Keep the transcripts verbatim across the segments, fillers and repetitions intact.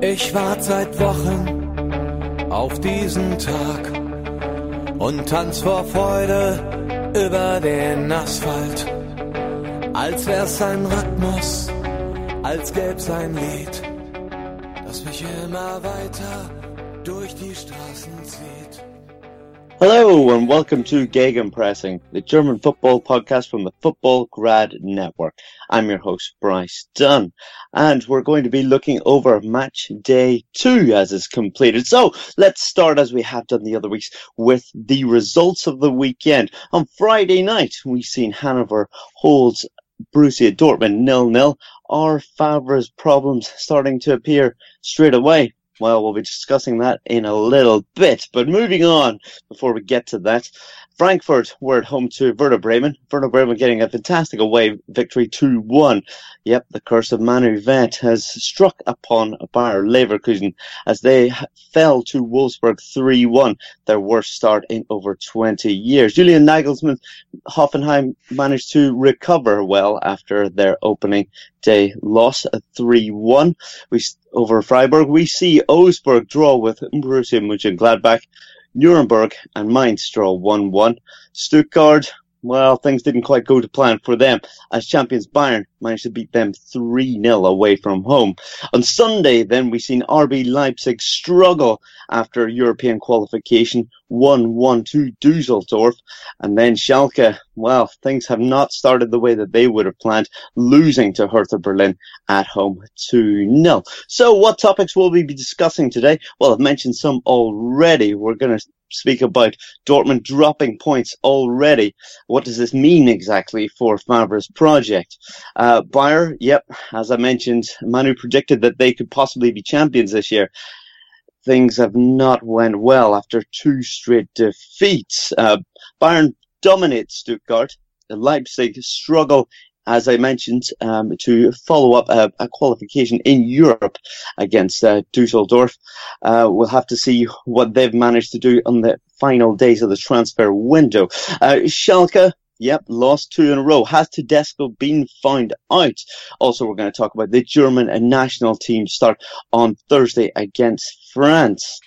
Ich warte seit Wochen auf diesen Tag und tanz vor Freude über den Asphalt, als wär's ein Rhythmus, als gäb's ein Lied, das mich immer weiter durch die Straßen zieht. Hello and welcome to Gegenpressing, the German football podcast from the Football Grad Network. I'm your host, Bryce Dunn, and we're going to be looking over match day two as it's completed. So let's start, as we have done the other weeks, with the results of the weekend. On Friday night, we've seen Hannover holds Borussia Dortmund nil nil. Are Favre's problems starting to appear straight away? Well, we'll be discussing that in a little bit, but moving on before we get to that. Frankfurt were at home to Werder Bremen. Werder Bremen getting a fantastic away victory two one. Yep, the curse of Manu Vett has struck upon Bayer Leverkusen as they fell to Wolfsburg three one, their worst start in over twenty years. Julian Nagelsmann, Hoffenheim managed to recover well after their opening day loss at three one. We over Freiburg, we see Augsburg draw with Borussia Mönchengladbach. Nuremberg and Mainz draw one one. Stuttgart, well, things didn't quite go to plan for them as champions Bayern managed to beat them three nil away from home. On Sunday, then, we seen R B Leipzig struggle after European qualification one one to Düsseldorf. And then Schalke, well, things have not started the way that they would have planned, losing to Hertha Berlin at home two nil. So what topics will we be discussing today? Well, I've mentioned some already. We're going to speak about Dortmund dropping points already. What does this mean exactly for Favre's project? Uh, Bayer, yep, as I mentioned, Manu predicted that they could possibly be champions this year. Things have not went well after two straight defeats. Uh, Bayern dominates Stuttgart. Leipzig struggle, as I mentioned, um, to follow up a, a qualification in Europe against uh, Düsseldorf. Uh, we'll have to see what they've managed to do on the final days of the transfer window. Uh, Schalke, yep, lost two in a row. Has Tedesco been found out? Also, we're going to talk about the German and national team start on Thursday against France.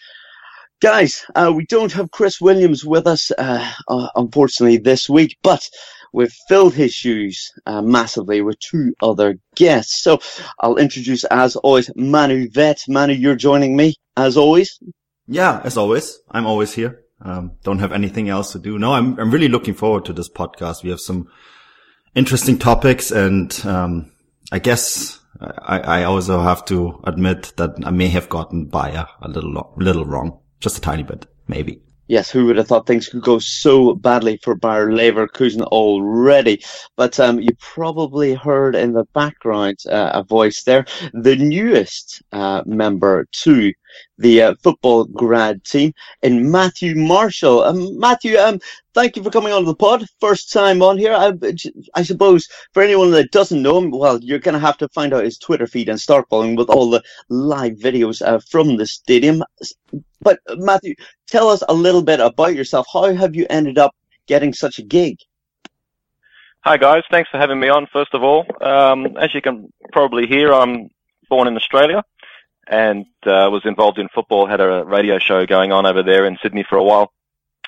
Guys, uh, we don't have Chris Williams with us, uh, uh, unfortunately, this week, but we've filled his shoes uh, massively with two other guests. So I'll introduce, as always, Manu Vett. Manu, you're joining me, as always. Yeah, as always. I'm always here. Um, don't have anything else to do. No, I'm, I'm really looking forward to this podcast. We have some interesting topics, and, um, I guess I, I also have to admit that I may have gotten Bayer a little, a little wrong. Just a tiny bit, maybe. Yes, who would have thought things could go so badly for Bayer Leverkusen already? But um, you probably heard in the background uh, a voice there, the newest uh, member to the uh, football grad team, in Matthew Marshall. Um, Matthew, um, thank you for coming on the pod. First time on here. I, I suppose for anyone that doesn't know him, well, you're going to have to find out his Twitter feed and start following with all the live videos uh, from the stadium. But Matthew, tell us a little bit about yourself. How have you ended up getting such a gig? Hi guys, thanks for having me on, first of all. Um, as you can probably hear, I'm born in Australia and uh, was involved in football, had a radio show going on over there in Sydney for a while,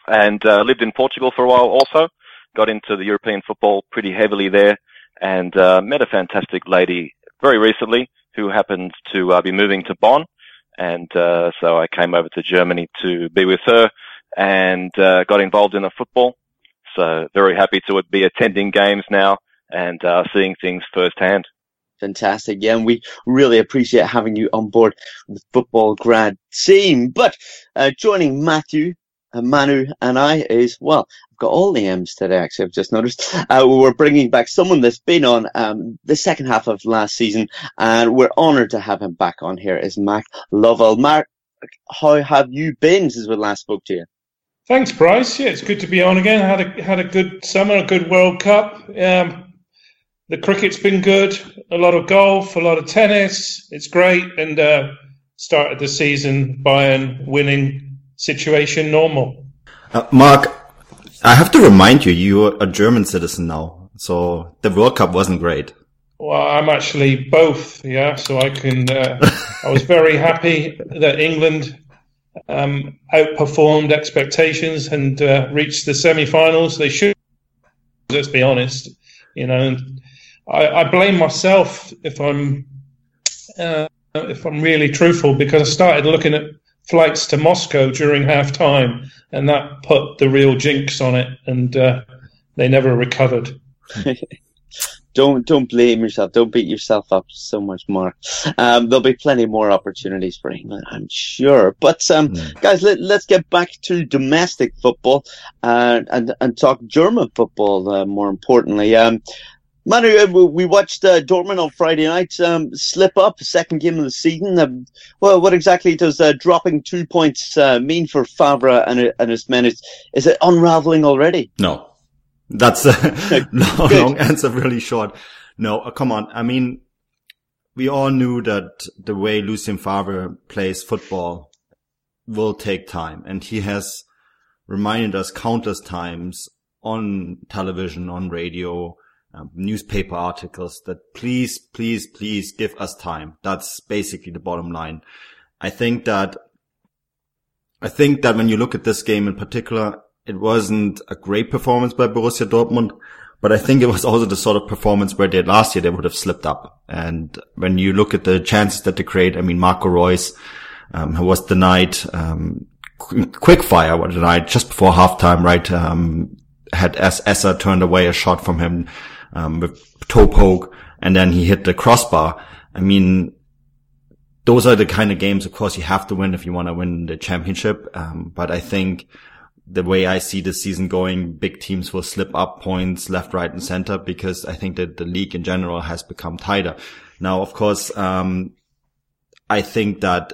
and uh, lived in Portugal for a while also. Got into the European football pretty heavily there, and uh, met a fantastic lady very recently who happened to uh, be moving to Bonn. And uh, so I came over to Germany to be with her and uh, got involved in the football. So very happy to be attending games now and uh, seeing things firsthand. Fantastic. Yeah, and we really appreciate having you on board the Football Grad team. But uh, joining Matthew, and Manu and I is, well, I've got all the M's today, actually, I've just noticed. Uh, we're bringing back someone that's been on um, the second half of last season, and we're honoured to have him back on here, is Mark Lovell. Mark, how have you been since we last spoke to you? Thanks, Bryce. Yeah, it's good to be on again. Had a had a good summer, a good World Cup. Um, the cricket's been good, a lot of golf, a lot of tennis. It's great. And uh, started the season, Bayern winning, situation normal. Uh, Mark, I have to remind you, you're a German citizen now, so the World Cup wasn't great. Well, I'm actually both, yeah, so I can... Uh, I was very happy that England... Um, outperformed expectations and uh, reached the semi-finals. They should, let's be honest. You know, and I, I blame myself if I'm uh, if I'm really truthful, because I started looking at flights to Moscow during half time, and that put the real jinx on it, and uh, they never recovered. Don't don't blame yourself. Don't beat yourself up so much, Mark. Um, there'll be plenty more opportunities for England, I'm sure. But um, mm. guys, let, let's get back to domestic football and and, and talk German football. Uh, more importantly, um, Manu, we watched uh, Dortmund on Friday night um, slip up, second game of the season. Um, well, what exactly does uh, dropping two points uh, mean for Favre and and his men? Is, is it unraveling already? No. That's a long, long answer, really short. No, uh, come on. I mean, we all knew that the way Lucien Favre plays football will take time. And he has reminded us countless times on television, on radio, um, newspaper articles that please, please, please give us time. That's basically the bottom line. I think that, I think that when you look at this game in particular, it wasn't a great performance by Borussia Dortmund, but I think it was also the sort of performance where they last year they would have slipped up. And when you look at the chances that they create, I mean, Marco Reus, um, who was denied, um, quick fire was denied just before halftime, right? Um, had S- Essa turned away a shot from him, um, with toe poke, and then he hit the crossbar. I mean, those are the kind of games, of course, you have to win if you want to win the championship. Um, but I think, the way I see this season going, big teams will slip up points left, right, and center, because I think that the league in general has become tighter. Now, of course, um, I think that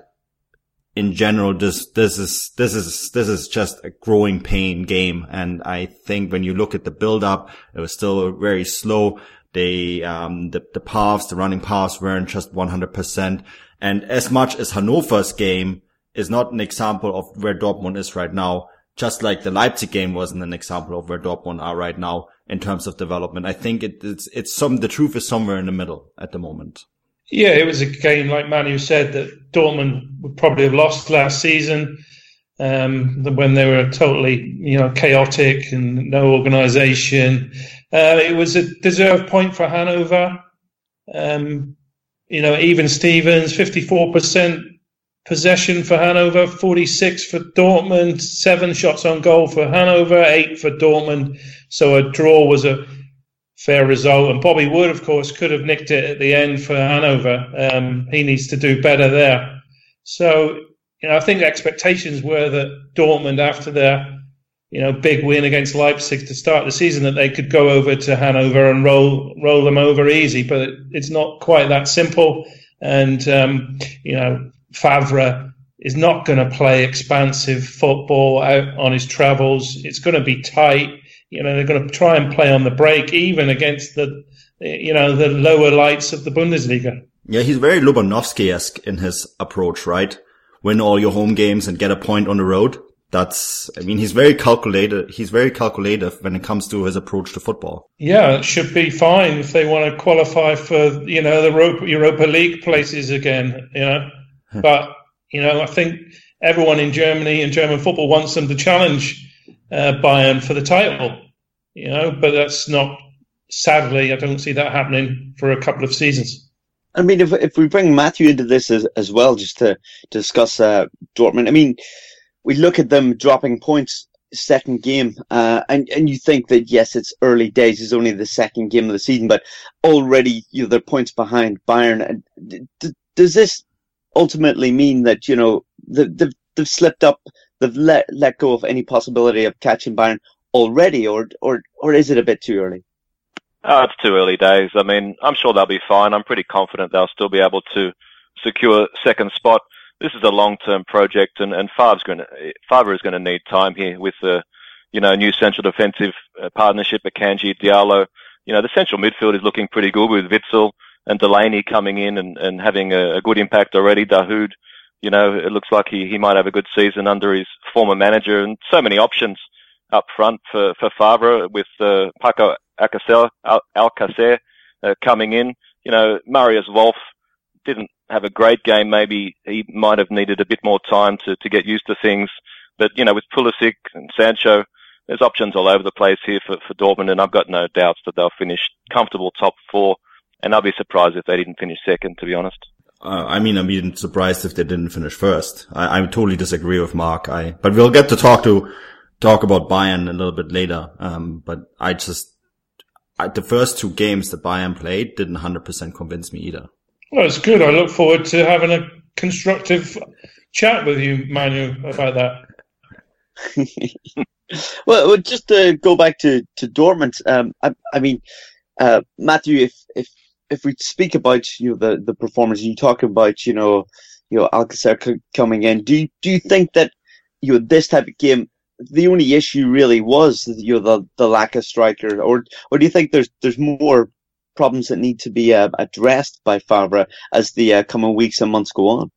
in general, this, this is, this is, this is just a growing pain game. And I think when you look at the build up, it was still very slow. They, um, the, the paths, the running paths weren't just one hundred percent. And as much as Hannover's game is not an example of where Dortmund is right now, just like the Leipzig game wasn't an example of where Dortmund are right now in terms of development. I think it, it's it's some the truth is somewhere in the middle at the moment. Yeah, it was a game, like Manu said, that Dortmund would probably have lost last season um, when they were totally you know chaotic and no organisation. Uh, it was a deserved point for Hannover. Um, you know, even Stevens, fifty-four percent. Possession for Hannover, forty-six for Dortmund, seven shots on goal for Hannover, eight for Dortmund. So a draw was a fair result. And Bobby Wood, of course, could have nicked it at the end for Hannover. Um, he needs to do better there. So, you know, I think the expectations were that Dortmund, after their, you know, big win against Leipzig to start the season, that they could go over to Hannover and roll roll them over easy. But it, it's not quite that simple. And, um, you know, Favre is not going to play expansive football out on his travels. It's going to be tight. You know, they're going to try and play on the break, even against the, you know, the lower lights of the Bundesliga. Yeah, he's very Lubanovsky-esque in his approach, right? Win all your home games and get a point on the road. That's, I mean, he's very calculated. He's very calculative when it comes to his approach to football. Yeah, it should be fine if they want to qualify for, you know, the Europa League places again, you know. But, you know, I think everyone in Germany and German football wants them to challenge uh, Bayern for the title, you know, but that's not, sadly, I don't see that happening for a couple of seasons. I mean, if if we bring Matthew into this as, as well, just to, to discuss uh, Dortmund, I mean, we look at them dropping points second game, uh, and and you think that yes, it's early days, it's only the second game of the season, but already you know, they're points behind Bayern. And d- d- does this ultimately mean that you know the, the, they've slipped up, they've let let go of any possibility of catching Bayern already, or or or is it a bit too early? Oh, it's too early days. I mean, I'm sure they'll be fine. I'm pretty confident they'll still be able to secure second spot. This is a long-term project, and, and Favre's going to, Favre is going to need time here with the, you know, new central defensive partnership of Kanji, Diallo. You know, the central midfield is looking pretty good with Witzel and Delaney coming in and, and having a, a good impact already. Dahoud, you know, it looks like he, he might have a good season under his former manager, and so many options up front for, for Favre with uh, Paco Alcacer, Al- Alcacer uh, coming in. You know, Marius Wolf didn't have a great game. Maybe he might have needed a bit more time to, to get used to things. But, you know, with Pulisic and Sancho, there's options all over the place here for, for Dortmund, and I've got no doubts that they'll finish comfortable top four, and I'll be surprised if they didn't finish second, to be honest. Uh, I mean, I'm even surprised if they didn't finish first. I, I totally disagree with Mark. I, but we'll get to talk to, talk about Bayern a little bit later. Um, but I just, I, the first two games that Bayern played didn't one hundred percent convince me either. Well, it's good. I look forward to having a constructive chat with you, Manu, about that. Well, just to go back to, to Dortmund, um, I, I mean, uh, Matthew, if, if if we speak about you know, the the performance, you talk about you know you know Alcacer c- coming in. Do you, do you think that you know this type of game, the only issue really was you know the, the lack of striker, or or do you think there's there's more problems that need to be uh, addressed by Favre as the uh, coming weeks and months go on?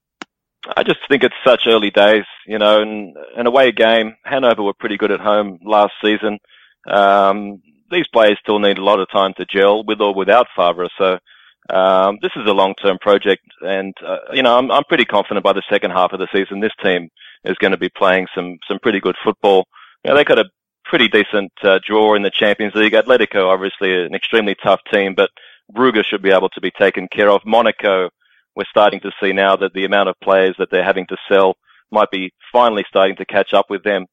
I just think it's such early days, you know, and an away game. Hannover were pretty good at home last season. Um, these players still need a lot of time to gel with or without Favre. So um, this is a long-term project, and uh, you know, I'm, I'm pretty confident by the second half of the season, this team is going to be playing some some pretty good football. You know, they got a pretty decent uh, draw in the Champions League. Atletico, obviously, an extremely tough team, but Brugge should be able to be taken care of. Monaco, we're starting to see now that the amount of players that they're having to sell might be finally starting to catch up with them.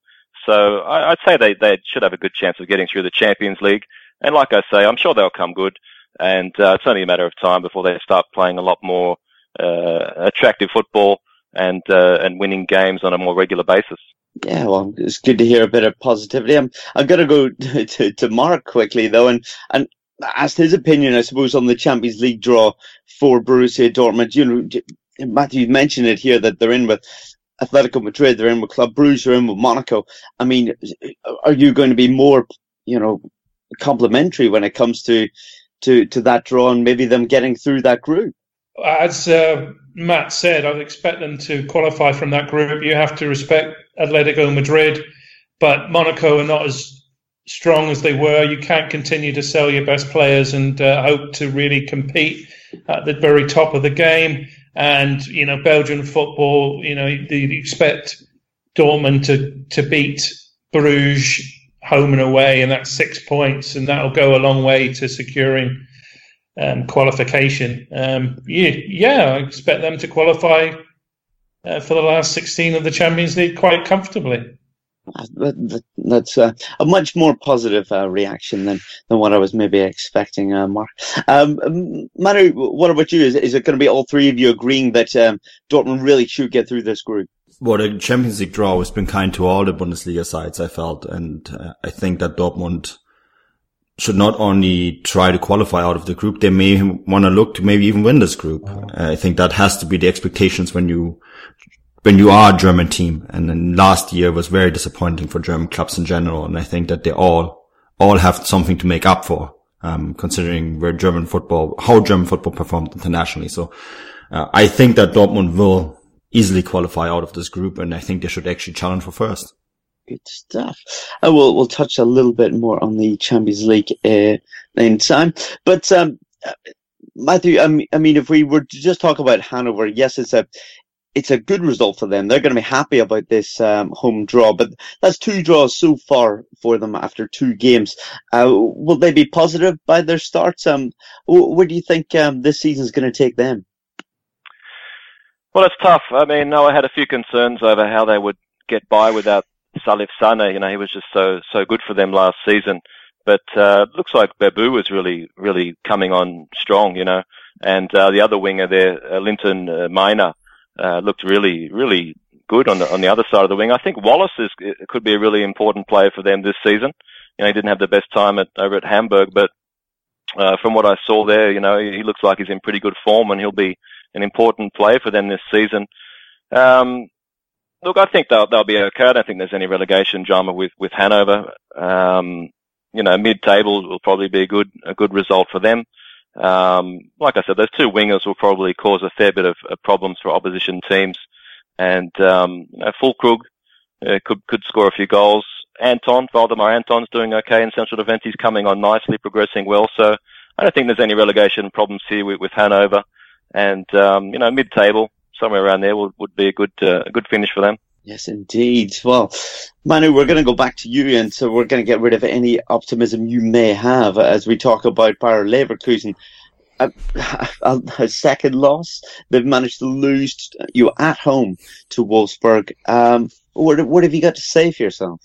So I, I'd say they, they should have a good chance of getting through the Champions League. And like I say, I'm sure they'll come good. And uh, it's only a matter of time before they start playing a lot more uh, attractive football and uh, and winning games on a more regular basis. Yeah, well, it's good to hear a bit of positivity. I'm, I'm going to go to, to Mark quickly, though, and, and ask his opinion, I suppose, on the Champions League draw for Borussia Dortmund. You know, Matthew mentioned it here that they're in with Atletico Madrid, they're in with Club Brugge, they're in with Monaco. I mean, are you going to be more, you know, complimentary when it comes to, to, to that draw and maybe them getting through that group? As uh, Matt said, I'd expect them to qualify from that group. You have to respect Atletico Madrid, but Monaco are not as strong as they were. You can't continue to sell your best players and uh, hope to really compete at the very top of the game. And, you know, Belgian football, you know, you expect Dortmund to, to beat Bruges home and away, and that's six points, and that'll go a long way to securing Um, qualification. Um, yeah, yeah, I expect them to qualify uh, for the last sixteen of the Champions League quite comfortably. That's uh, a much more positive uh, reaction than, than what I was maybe expecting, uh, Mark. Um, Manu, what about you? Is, is it going to be all three of you agreeing that um, Dortmund really should get through this group? Well, the Champions League draw has been kind to all the Bundesliga sides, I felt, and uh, I think that Dortmund should not only try to qualify out of the group, they may want to look to maybe even win this group. Wow. I think that has to be the expectations when you, when you are a German team. And then last year was very disappointing for German clubs in general. And I think that they all, all have something to make up for, um, considering where German football, how German football performed internationally. So, uh, I think that Dortmund will easily qualify out of this group. And I think they should actually challenge for first. Good stuff. Uh, we'll, we'll touch a little bit more on the Champions League uh, in time. But, um, Matthew, I mean, I mean, if we were to just talk about Hannover, yes, it's a it's a good result for them. They're going to be happy about this um, home draw. But that's two draws so far for them after two games. Uh, will they be positive by their starts? Um, where do you think um, this season's going to take them? Well, it's tough. I mean, no, I had a few concerns over how they would get by without Salif Sane, you know, he was just so so good for them last season. But uh, looks like Babu was really really coming on strong, you know. And uh, the other winger there, uh, Linton uh, Miner, uh, looked really really good on the on the other side of the wing. I think Wallace is could be a really important player for them this season. You know, he didn't have the best time at, over at Hamburg, but uh, from what I saw there, you know, he looks like he's in pretty good form, and he'll be an important player for them this season. Um, look, I think they'll, they'll be okay. I don't think there's any relegation drama with, with Hannover. Um, you know, mid-table will probably be a good, a good result for them. Um, like I said, those two wingers will probably cause a fair bit of, of problems for opposition teams. And, um, you know, Fulkrug, uh, could, could score a few goals. Anton, Valdemar Anton's doing okay in central defence. He's coming on nicely, progressing well. So I don't think there's any relegation problems here with, with Hannover. And, um, you know, mid-table, somewhere around there would, would be a good uh, a good finish for them. Yes, indeed. Well, Manu, we're going to go back to you, and so we're going to get rid of any optimism you may have as we talk about Bayer Leverkusen. A, a, a second loss. They've managed to lose you at home to Wolfsburg. Um, what, what have you got to say for yourself?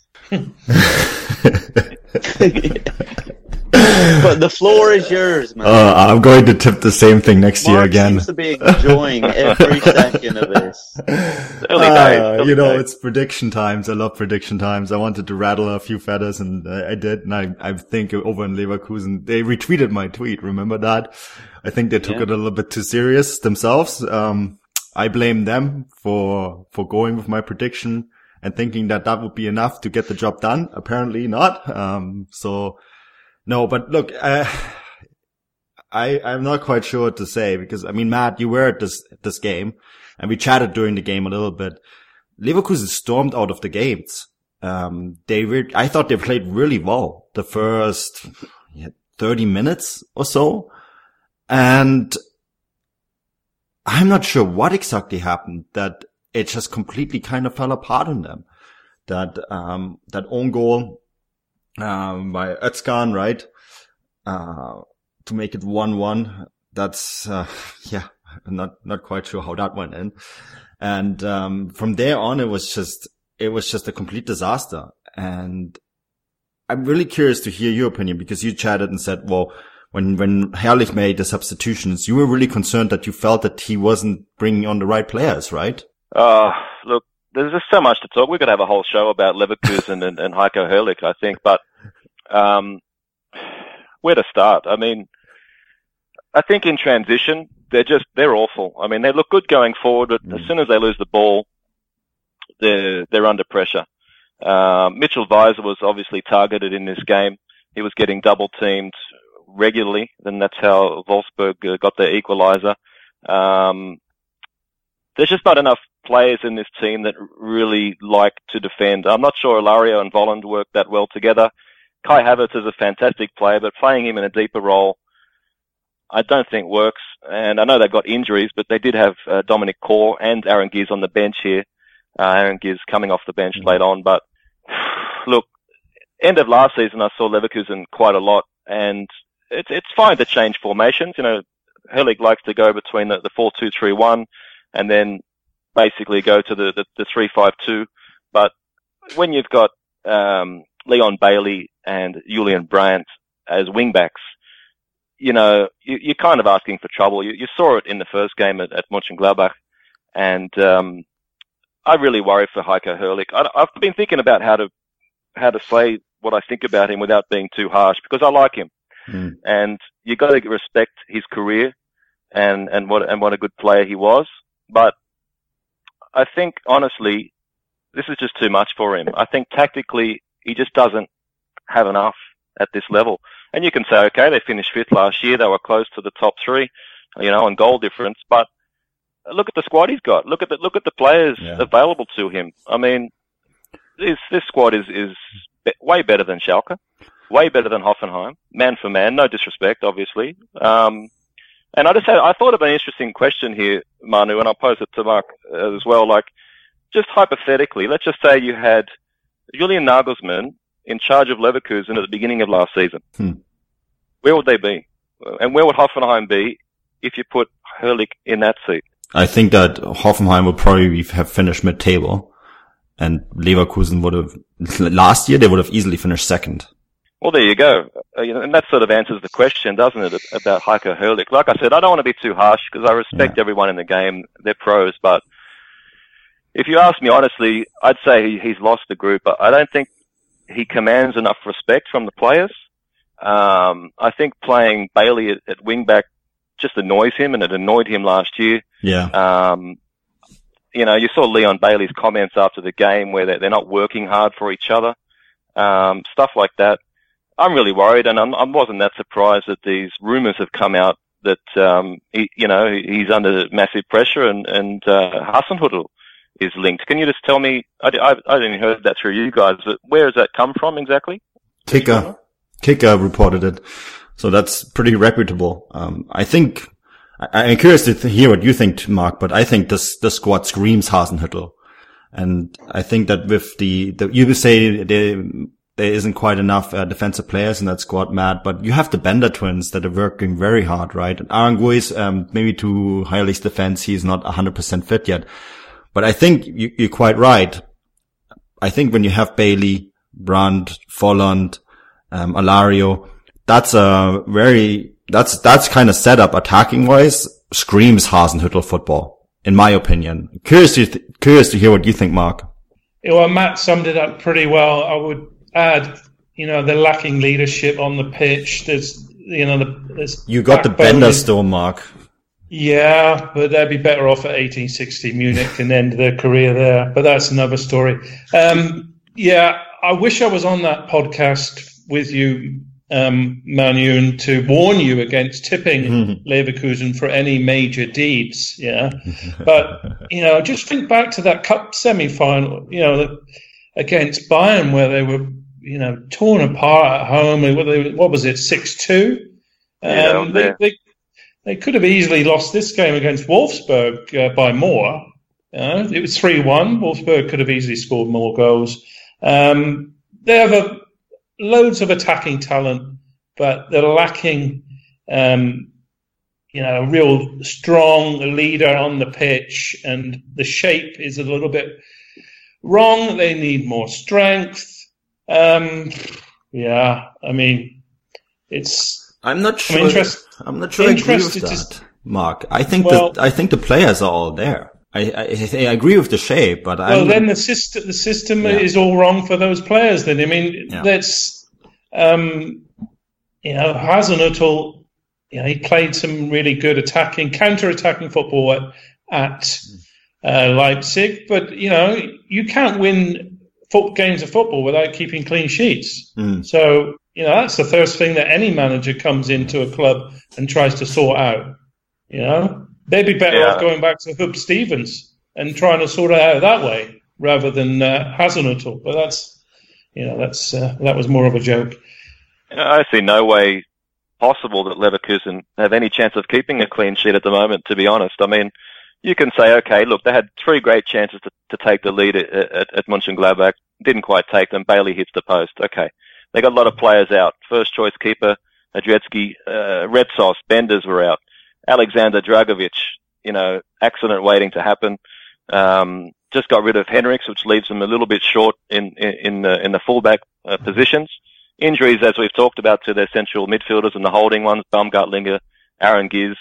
But the floor is yours, man. Uh, I'm going to tip the same thing next Mark year again. Seems to be enjoying every second of this. Uh, you know, it's prediction times. I love prediction times. I wanted to rattle a few feathers, and I, I did. And I, I think over in Leverkusen, they retweeted my tweet. Remember that? I think they took yeah. it a little bit too serious themselves. Um, I blame them for for going with my prediction and thinking that that would be enough to get the job done. Apparently not. Um, so. No, but look, uh, I, I'm not quite sure what to say because, I mean, Matt, you were at this, this game and we chatted during the game a little bit. Leverkusen stormed out of the gates. Um, they were, I thought they played really well the first yeah, thirty minutes or so. And I'm not sure what exactly happened that it just completely kind of fell apart on them. That, um, that own goal. Um, by Özcan, right? Uh, to make it one one. That's, uh, yeah, not, not quite sure how that went in. And, um, from there on, it was just, it was just a complete disaster. And I'm really curious to hear your opinion because you chatted and said, well, when, when Herrlich made the substitutions, you were really concerned that you felt that he wasn't bringing on the right players, right? Uh, look. There's just so much to talk. We could have a whole show about Leverkusen and, and Heiko Herrlich, I think. But um, where to start? I mean, I think in transition, they're just they're awful. I mean, they look good going forward, but as soon as they lose the ball, they're they're under pressure. Uh, Mitchell Weiser was obviously targeted in this game. He was getting double teamed regularly, and that's how Wolfsburg got their equaliser. Um, there's just not enough players in this team that really like to defend. I'm not sure Alario and Volland work that well together. Kai Havertz is a fantastic player, but playing him in a deeper role, I don't think works. And I know they've got injuries, but they did have uh, Dominic Kor and Aránguiz on the bench here. Uh, Aránguiz coming off the bench mm-hmm. late on. But look, end of last season, I saw Leverkusen quite a lot. And it's, it's fine to change formations. You know, Herrlich likes to go between the, the four two three one and then basically go to the, the, the three five two. But when you've got, um, Leon Bailey and Julian Brandt as wingbacks, you know, you, you're kind of asking for trouble. You, you saw it in the first game at, at Mönchengladbach. And, um, I really worry for Heiko Herrlich. I, I've been thinking about how to, how to say what I think about him without being too harsh because I like him. Mm. And you got to respect his career and, and what, and what a good player he was. But I think, honestly, this is just too much for him. I think tactically, he just doesn't have enough at this level. And you can say, okay, they finished fifth last year. They were close to the top three, you know, on goal difference. But look at the squad he's got. Look at the, look at the players yeah. available to him. I mean, this, this squad is, is way better than Schalke, way better than Hoffenheim, man for man, no disrespect, obviously. Um, And I just had, I thought of an interesting question here, Manu, and I'll pose it to Mark as well. Like, just hypothetically, let's just say you had Julian Nagelsmann in charge of Leverkusen at the beginning of last season. Hmm. Where would they be? And where would Hoffenheim be if you put Herrlich in that seat? I think that Hoffenheim would probably have finished mid-table. and Leverkusen would have, last year, they would have easily finished second. Well, there you go. Uh, you know, and that sort of answers the question, doesn't it, about Heiko Herrlich. Like I said, I don't want to be too harsh because I respect yeah. everyone in the game. They're pros. But if you ask me honestly, I'd say he, he's lost the group. I don't think he commands enough respect from the players. Um, I think playing Bailey at, at wingback just annoys him, and it annoyed him last year. Yeah. Um, you know, you saw Leon Bailey's comments after the game where they're, they're not working hard for each other, um, stuff like that. I'm really worried, and I'm, I wasn't that surprised that these rumours have come out that, um, he, you know, he's under massive pressure, and, and uh, Hasenhüttl is linked. Can you just tell me, I, I, I didn't hear that through you guys, but where has that come from exactly? Kicker. Kicker reported it. So that's pretty reputable. Um, I think, I, I'm curious to th- hear what you think, Mark, but I think this, this squad screams Hasenhüttl. And I think that with the, the you could say they, there isn't quite enough uh, defensive players in that squad, Matt, but you have the Bender twins that are working very hard, right? And Aránguiz, um, maybe to Herrlich's defense, he's not one hundred percent fit yet. But I think you, you're quite right. I think when you have Bailey, Brandt, Volland, um, Alario, that's a very, that's, that's kind of setup attacking wise screams Hasenhüttl football, in my opinion. Curious to, th- curious to hear what you think, Mark. Yeah, well, Matt summed it up pretty well. I would, add, you know, they're lacking leadership on the pitch. There's, you know, the, there's you got the Bender still, Mark. Yeah, but they'd be better off at eighteen sixty Munich and end their career there. But that's another story. Um, yeah, I wish I was on that podcast with you, um, Manu, to warn you against tipping mm-hmm. Leverkusen for any major deeds. Yeah, but you know, just think back to that cup semi-final. You know, the, against Bayern, where they were, you know, torn apart at home. What was it, six two? Yeah, um, they, they, they could have easily lost this game against Wolfsburg uh, by more. Uh, it was three one. Wolfsburg could have easily scored more goals. Um, they have a, loads of attacking talent, but they're lacking, um, you know, a real strong leader on the pitch, and the shape is a little bit wrong. They need more strength. Um, yeah, I mean, it's. I'm not sure. I'm, interest, I'm not sure. I agree with that, to, Mark. I think well, that I think the players are all there. I I, I agree with the shape, but I. Well, I'm, then the system the system yeah. is all wrong for those players. Then I mean, yeah. that's um, you know, Hasenhüttl. You know, he played some really good attacking, counter-attacking football at. at mm. Uh, Leipzig, but you know you can't win fo- games of football without keeping clean sheets. Mm. So you know that's the first thing that any manager comes into a club and tries to sort out. You know they'd be better yeah. off going back to Hub Stevens and trying to sort it out that way rather than uh, Hasenhüttl. But that's you know that's uh, that was more of a joke. I see no way possible that Leverkusen have any chance of keeping a clean sheet at the moment. To be honest, I mean. You can say, okay, look, they had three great chances to, to take the lead at, at, at Mönchengladbach. Didn't quite take them. Bailey hits the post. Okay. They got a lot of players out. First choice keeper, Adretzky, uh, Red Sauce, Benders were out. Alexander Dragovic, you know, accident waiting to happen. Um, just got rid of Henrichs, which leaves them a little bit short in, in, in the, in the fullback uh, positions. Injuries, as we've talked about, to their central midfielders and the holding ones, Baumgartlinger, Aránguiz.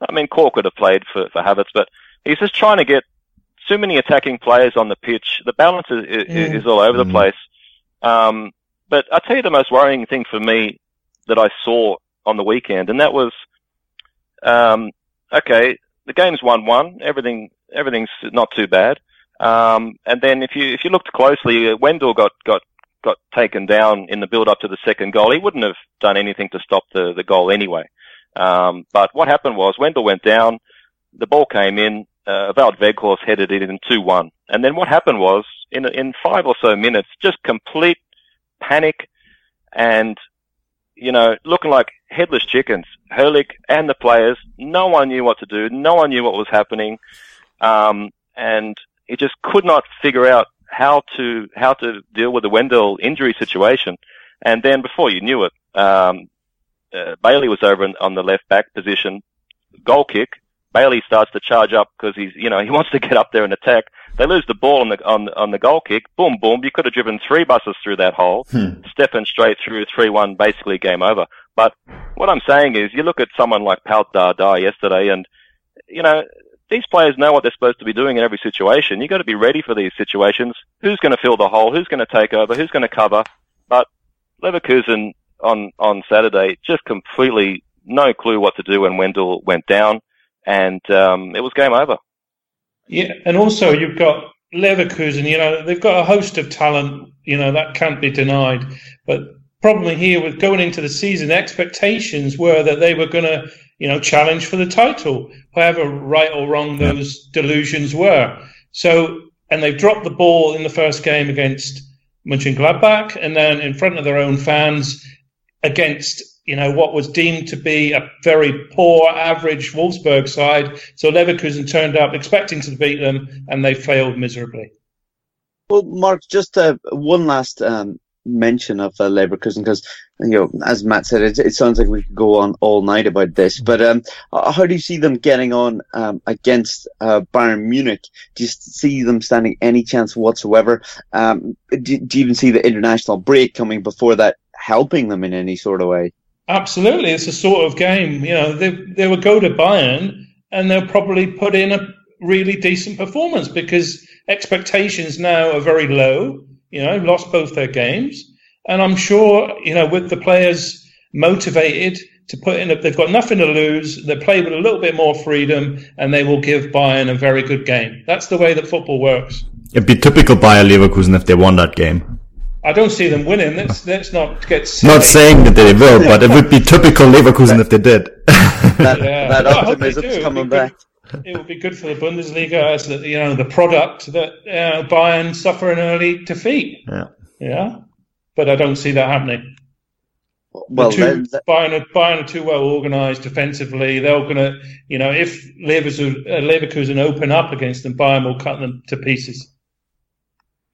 I mean, Cork would have played for, for Havertz, but he's just trying to get too many attacking players on the pitch. The balance is, is, mm. is all over the mm. place. Um, but I'll tell you the most worrying thing for me that I saw on the weekend, and that was, um, okay, the game's one one. Everything, everything's not too bad. Um, and then if you, if you looked closely, Wendell got, got, got taken down in the build up to the second goal. He wouldn't have done anything to stop the, the goal anyway. Um, but what happened was Wendell went down. The ball came in, uh, Wout Weghorst headed it in two one. And then what happened was, in in five or so minutes, just complete panic and, you know, looking like headless chickens. Herrlich and the players, no one knew what to do. No one knew what was happening. Um, and he just could not figure out how to, how to deal with the Wendell injury situation. And then before you knew it, um, uh, Bailey was over in, on the left back position, goal kick. Bailey starts to charge up because he's, you know, he wants to get up there and attack. They lose the ball on the on, on the goal kick. Boom, boom. You could have driven three buses through that hole. Hmm. Stepping straight through, three one, basically game over. But what I'm saying is, you look at someone like Pau Dardai yesterday, and, you know, these players know what they're supposed to be doing in every situation. You've got to be ready for these situations. Who's going to fill the hole? Who's going to take over? Who's going to cover? But Leverkusen on, on Saturday, just completely no clue what to do when Wendell went down, and um, it was game over. Yeah, and also you've got Leverkusen, you know, they've got a host of talent, you know, that can't be denied. But probably here with going into the season, expectations were that they were going to, you know, challenge for the title, however right or wrong those delusions were. So, and they've dropped the ball in the first game against Mönchengladbach, and then in front of their own fans against, you know, what was deemed to be a very poor, average Wolfsburg side. So Leverkusen turned up expecting to beat them, and they failed miserably. Well, Mark, just uh, one last um, mention of uh, Leverkusen, because, you know, as Matt said, it, it sounds like we could go on all night about this. But um, how do you see them getting on um, against uh, Bayern Munich? Do you see them standing any chance whatsoever? Um, do, do you even see the international break coming before that helping them in any sort of way? Absolutely, it's a sort of game. You know, they they will go to Bayern and they'll probably put in a really decent performance because expectations now are very low. You know, lost both their games, and I'm sure, you know, with the players motivated to put in, a, they've got nothing to lose. They play with a little bit more freedom, and they will give Bayern a very good game. That's the way that football works. It'd be typical Bayer Leverkusen if they won that game. I don't see them winning. Let's, let's not get silly. Not saying that they will, but it would be typical Leverkusen that, if they did. That, yeah. that optimism is coming back. Good. It would be good for the Bundesliga as the, you know, the product that uh, Bayern suffer an early defeat. Yeah, yeah, but I don't see that happening. Well, the two, then, that... Bayern, are, Bayern are too well organised defensively. They're going to, you know, if Leverkusen, Leverkusen open up against them, Bayern will cut them to pieces.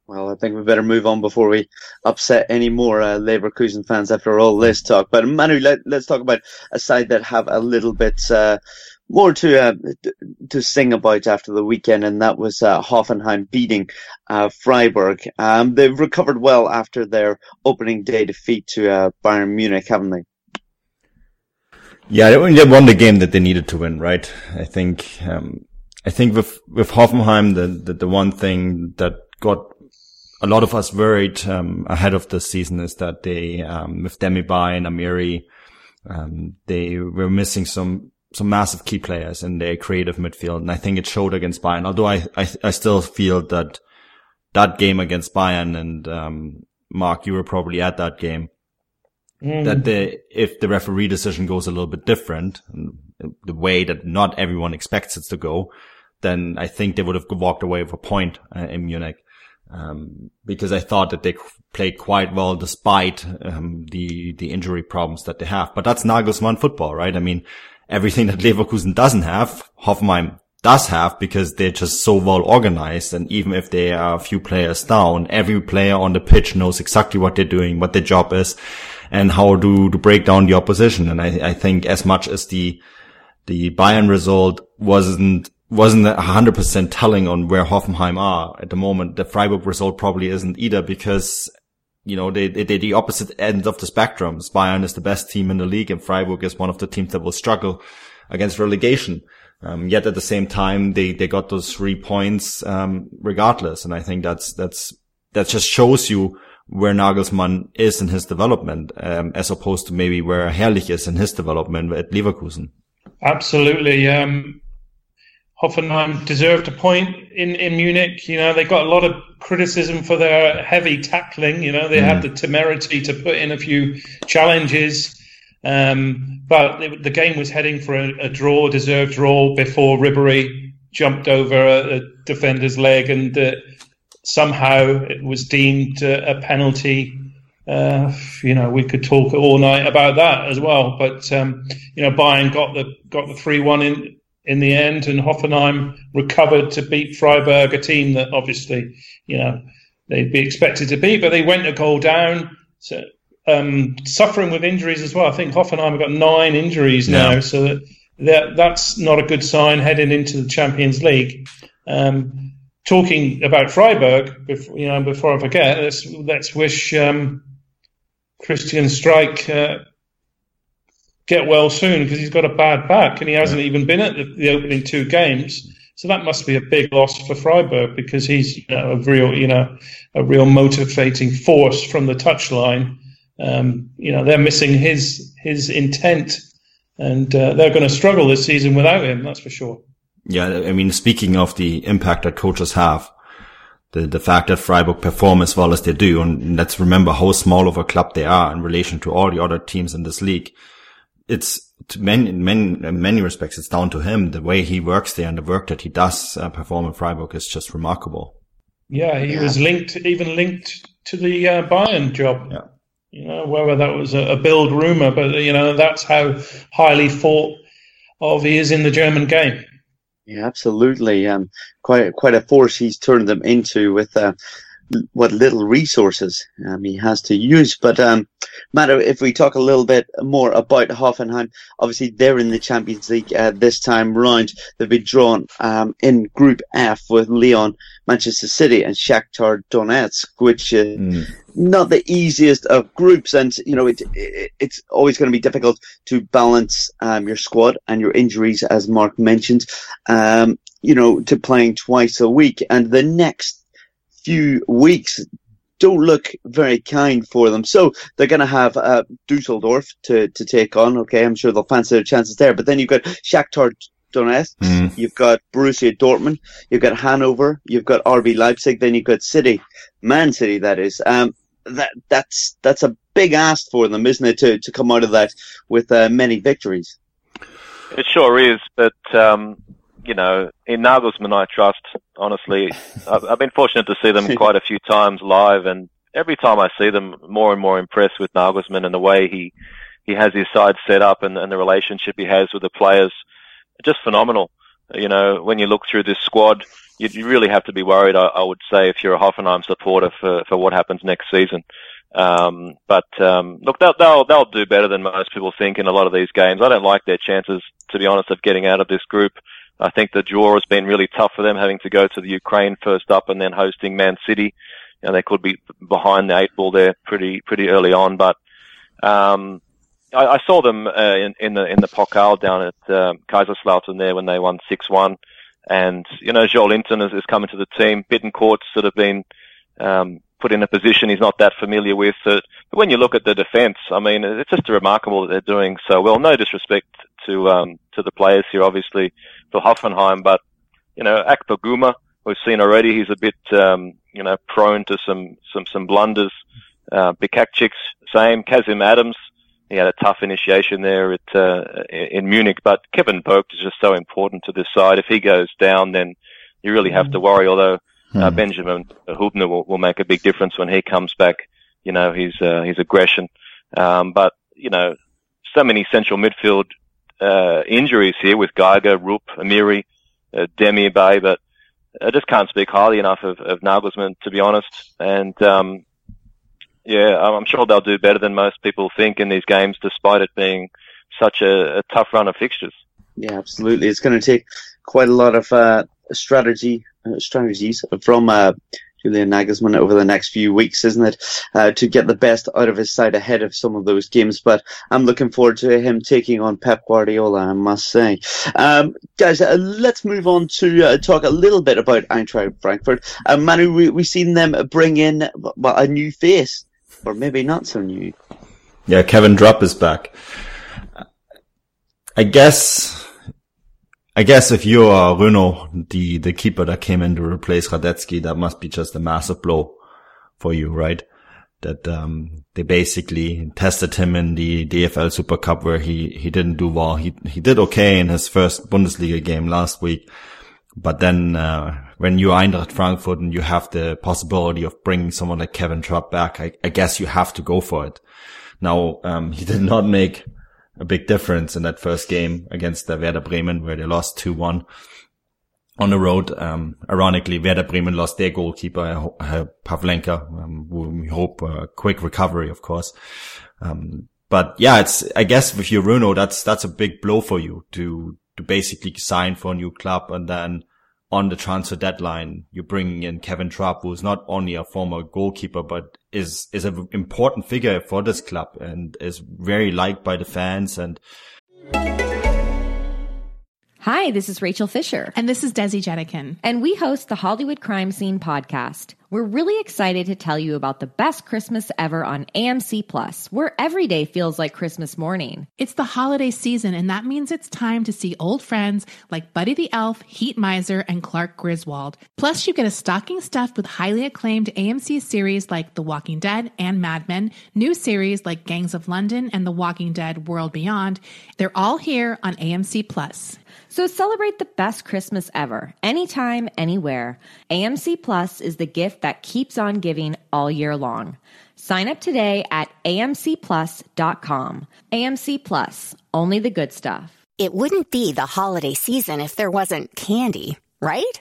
Well, I think we better move on before we upset any more uh, Leverkusen fans after all this talk. But Manu, let, let's talk about a side that have a little bit uh, more to uh, to sing about after the weekend, and that was uh, Hoffenheim beating uh, Freiburg. Um, they've recovered well after their opening day defeat to uh, Bayern Munich, haven't they? Yeah, they won the game that they needed to win, right? I think um, I think with with Hoffenheim, the, the, the one thing that got a lot of us worried um, ahead of the season is that they, um, with Demirbay and Amiri, um, they were missing some some massive key players in their creative midfield, and I think it showed against Bayern. Although I I, I still feel that that game against Bayern, and um, Mark, you were probably at that game, mm. that the if the referee decision goes a little bit different, the way that not everyone expects it to go, then I think they would have walked away with a point uh, in Munich. Um, because I thought that they played quite well despite, um, the, the injury problems that they have. But that's Nagelsmann football, right? I mean, everything that Leverkusen doesn't have, Hoffenheim does have, because they're just so well organized. And even if they are a few players down, every player on the pitch knows exactly what they're doing, what their job is, and how to, to break down the opposition. And I, I think as much as the, the Bayern result wasn't wasn't one hundred percent telling on where Hoffenheim are at the moment, the Freiburg result probably isn't either, because, you know, they, they, they're the opposite end of the spectrum. Bayern is the best team in the league, and Freiburg is one of the teams that will struggle against relegation. Um, yet at the same time, they, they got those three points, um, regardless. And I think that's, that's, that just shows you where Nagelsmann is in his development, um, as opposed to maybe where Herrlich is in his development at Leverkusen. Absolutely. Um, Hoffenheim deserved a point in, in Munich. You know, they got a lot of criticism for their heavy tackling. You know, they mm. had the temerity to put in a few challenges. Um, but it, the game was heading for a, a draw, deserved draw, before Ribéry jumped over a, a defender's leg, and uh, somehow it was deemed a, a penalty. Uh, you know, we could talk all night about that as well. But, um, you know, Bayern got the got the three one in. in the end, and Hoffenheim recovered to beat Freiburg, a team that obviously, you know, they'd be expected to beat, but they went a goal down, so, um, suffering with injuries as well. I think Hoffenheim have got nine injuries now, yeah. so that, that that's not a good sign heading into the Champions League. Um, talking about Freiburg, before, you know, before I forget, let's let's wish um, Christian Streich uh, get well soon, because he's got a bad back and he hasn't yeah. even been at the, the opening two games. So that must be a big loss for Freiburg, because he's you know, a real, you know, a real motivating force from the touchline. Um, you know, they're missing his his intent, and uh, they're going to struggle this season without him. That's for sure. Yeah, I mean, speaking of the impact that coaches have, the the fact that Freiburg perform as well as they do, and let's remember how small of a club they are in relation to all the other teams in this league. It's to many, in many, in many respects, it's down to him. The way he works there and the work that he does uh, perform in Freiburg is just remarkable. Yeah, he yeah. was linked, even linked to the uh, Bayern job. Yeah. You know, whether that was a, a build rumor, but you know, that's how highly thought of he is in the German game. Yeah, absolutely. Um, quite quite a force he's turned them into with uh, what little resources um, he has to use. But um, Matt, if we talk a little bit more about Hoffenheim, obviously they're in the Champions League uh, this time round. They've been drawn um, in Group F with Lyon, Manchester City, and Shakhtar Donetsk, which is mm. not the easiest of groups. And you know, it, it it's always going to be difficult to balance um, your squad and your injuries, as Mark mentioned. Um, you know, to playing twice a week, and the next few weeks don't look very kind for them. So they're going to have uh, Düsseldorf to, to take on. Okay, I'm sure they'll fancy their chances there. But then you've got Shakhtar Donetsk, mm. you've got Borussia Dortmund, you've got Hannover, you've got R B Leipzig, then you've got City, Man City, that is. Um, that that's that's a big ask for them, isn't it, to, to come out of that with uh, many victories? It sure is, but... Um... You know, in Nagelsmann I trust, honestly. I've, I've been fortunate to see them quite a few times live, and every time I see them, more and more impressed with Nagelsmann and the way he, he has his side set up, and, and the relationship he has with the players. Just phenomenal. You know, when you look through this squad, you, you really have to be worried, I, I would say, if you're a Hoffenheim supporter for, for what happens next season. Um, but, um, look, they'll, they'll, they'll do better than most people think in a lot of these games. I don't like their chances, to be honest, of getting out of this group. I think the draw has been really tough for them, having to go to the Ukraine first up and then hosting Man City. You know, they could be behind the eight ball there pretty pretty early on. But um, I, I saw them uh, in, in the in the Pokal down at uh, Kaiserslautern there when they won six one. And, you know, Joelinton is, is coming to the team. Bittencourt's sort of been um, put in a position he's not that familiar with. So, but when you look at the defence, I mean, it's just remarkable that they're doing so well. No disrespect to um, to the players here, obviously, for Hoffenheim, but, you know, Akpoguma, we've seen already, he's a bit, um, you know, prone to some, some, some blunders. Uh, Bikakchik's same. Kazim Adams, he had a tough initiation there at, uh, in Munich, but Kevin Vogt is just so important to this side. If he goes down, then you really have to worry, although, uh, hmm. Benjamin Hübner will, will make a big difference when he comes back. You know, his, uh, his aggression. Um, but, you know, so many central midfield Uh, injuries here with Geiger, Rupp, Amiri, uh, Demi Bay, but I just can't speak highly enough of, of Nagelsmann, to be honest. And, um, yeah, I'm sure they'll do better than most people think in these games, despite it being such a, a tough run of fixtures. Yeah, absolutely. It's going to take quite a lot of, uh, strategy, uh, strategies from, uh, Julian Nagelsmann over the next few weeks, isn't it, uh, to get the best out of his side ahead of some of those games. But I'm looking forward to him taking on Pep Guardiola, I must say. Um, guys, uh, let's move on to uh, talk a little bit about Eintracht Frankfurt. Uh, Manu, we, we've seen them bring in well, a new face, or maybe not so new. Yeah, Kevin Drupp is back. I guess... I guess if you are Renault, the, the keeper that came in to replace Radetzky, that must be just a massive blow for you, right? That, um, they basically tested him in the D F L Super Cup where he, he didn't do well. He, he did okay in his first Bundesliga game last week. But then, uh, when you're Eintracht Frankfurt and you have the possibility of bringing someone like Kevin Trapp back, I, I guess you have to go for it. Now, um, he did not make a big difference in that first game against the Werder Bremen, where they lost two one on the road. Um, ironically, Werder Bremen lost their goalkeeper, Pavlenka, um, who we hope a uh, quick recovery, of course. Um, but yeah, it's, I guess with your Renault, that's, that's a big blow for you to, to basically sign for a new club and then on the transfer deadline, you're bringing in Kevin Trapp, who's not only a former goalkeeper, but is, is an important figure for this club and is very liked by the fans. And hi, this is Rachel Fisher. And this is Desi Jenikin. And we host the Hollywood Crime Scene podcast. We're really excited to tell you about the best Christmas ever on A M C Plus, where every day feels like Christmas morning. It's the holiday season, and that means it's time to see old friends like Buddy the Elf, Heat Miser, and Clark Griswold. Plus, you get a stocking stuffed with highly acclaimed A M C series like The Walking Dead and Mad Men, new series like Gangs of London and The Walking Dead World Beyond. They're all here on A M C Plus. So celebrate the best Christmas ever, anytime, anywhere. A M C Plus is the gift that keeps on giving all year long. Sign up today at A M C plus dot com. A M C Plus, only the good stuff. It wouldn't be the holiday season if there wasn't candy, right?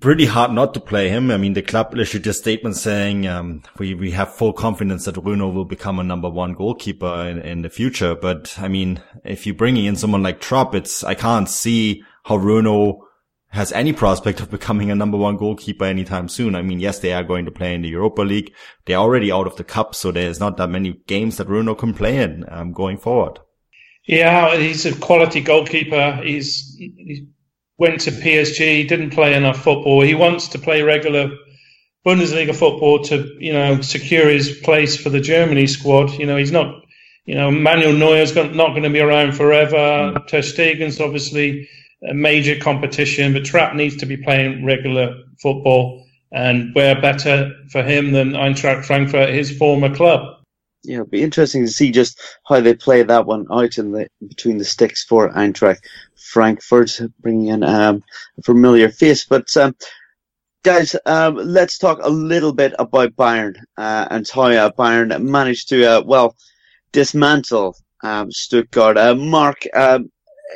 Pretty hard not to play him. I mean, the club issued a statement saying, um, we, we have full confidence that Bruno will become a number one goalkeeper in, in the future. But I mean, if you're bringing in someone like Trapp, it's, I can't see how Bruno has any prospect of becoming a number one goalkeeper anytime soon. I mean, yes, they are going to play in the Europa League. They're already out of the cup. So there's not that many games that Bruno can play in, um, going forward. Yeah. He's a quality goalkeeper. He's, he's, went to P S G, didn't play enough football. He wants to play regular Bundesliga football to, you know, secure his place for the Germany squad. You know, he's not, you know, Manuel Neuer's not going to be around forever. Ter Stegen's obviously a major competition, but Trapp needs to be playing regular football, and where better for him than Eintracht Frankfurt, his former club. Yeah, it'll be interesting to see just how they play that one out in the between the sticks for Eintracht Frankfurt, bringing in um, a familiar face. But um, guys, um, let's talk a little bit about Bayern uh, and how uh, Bayern managed to uh, well dismantle um, Stuttgart. Uh, Mark, um,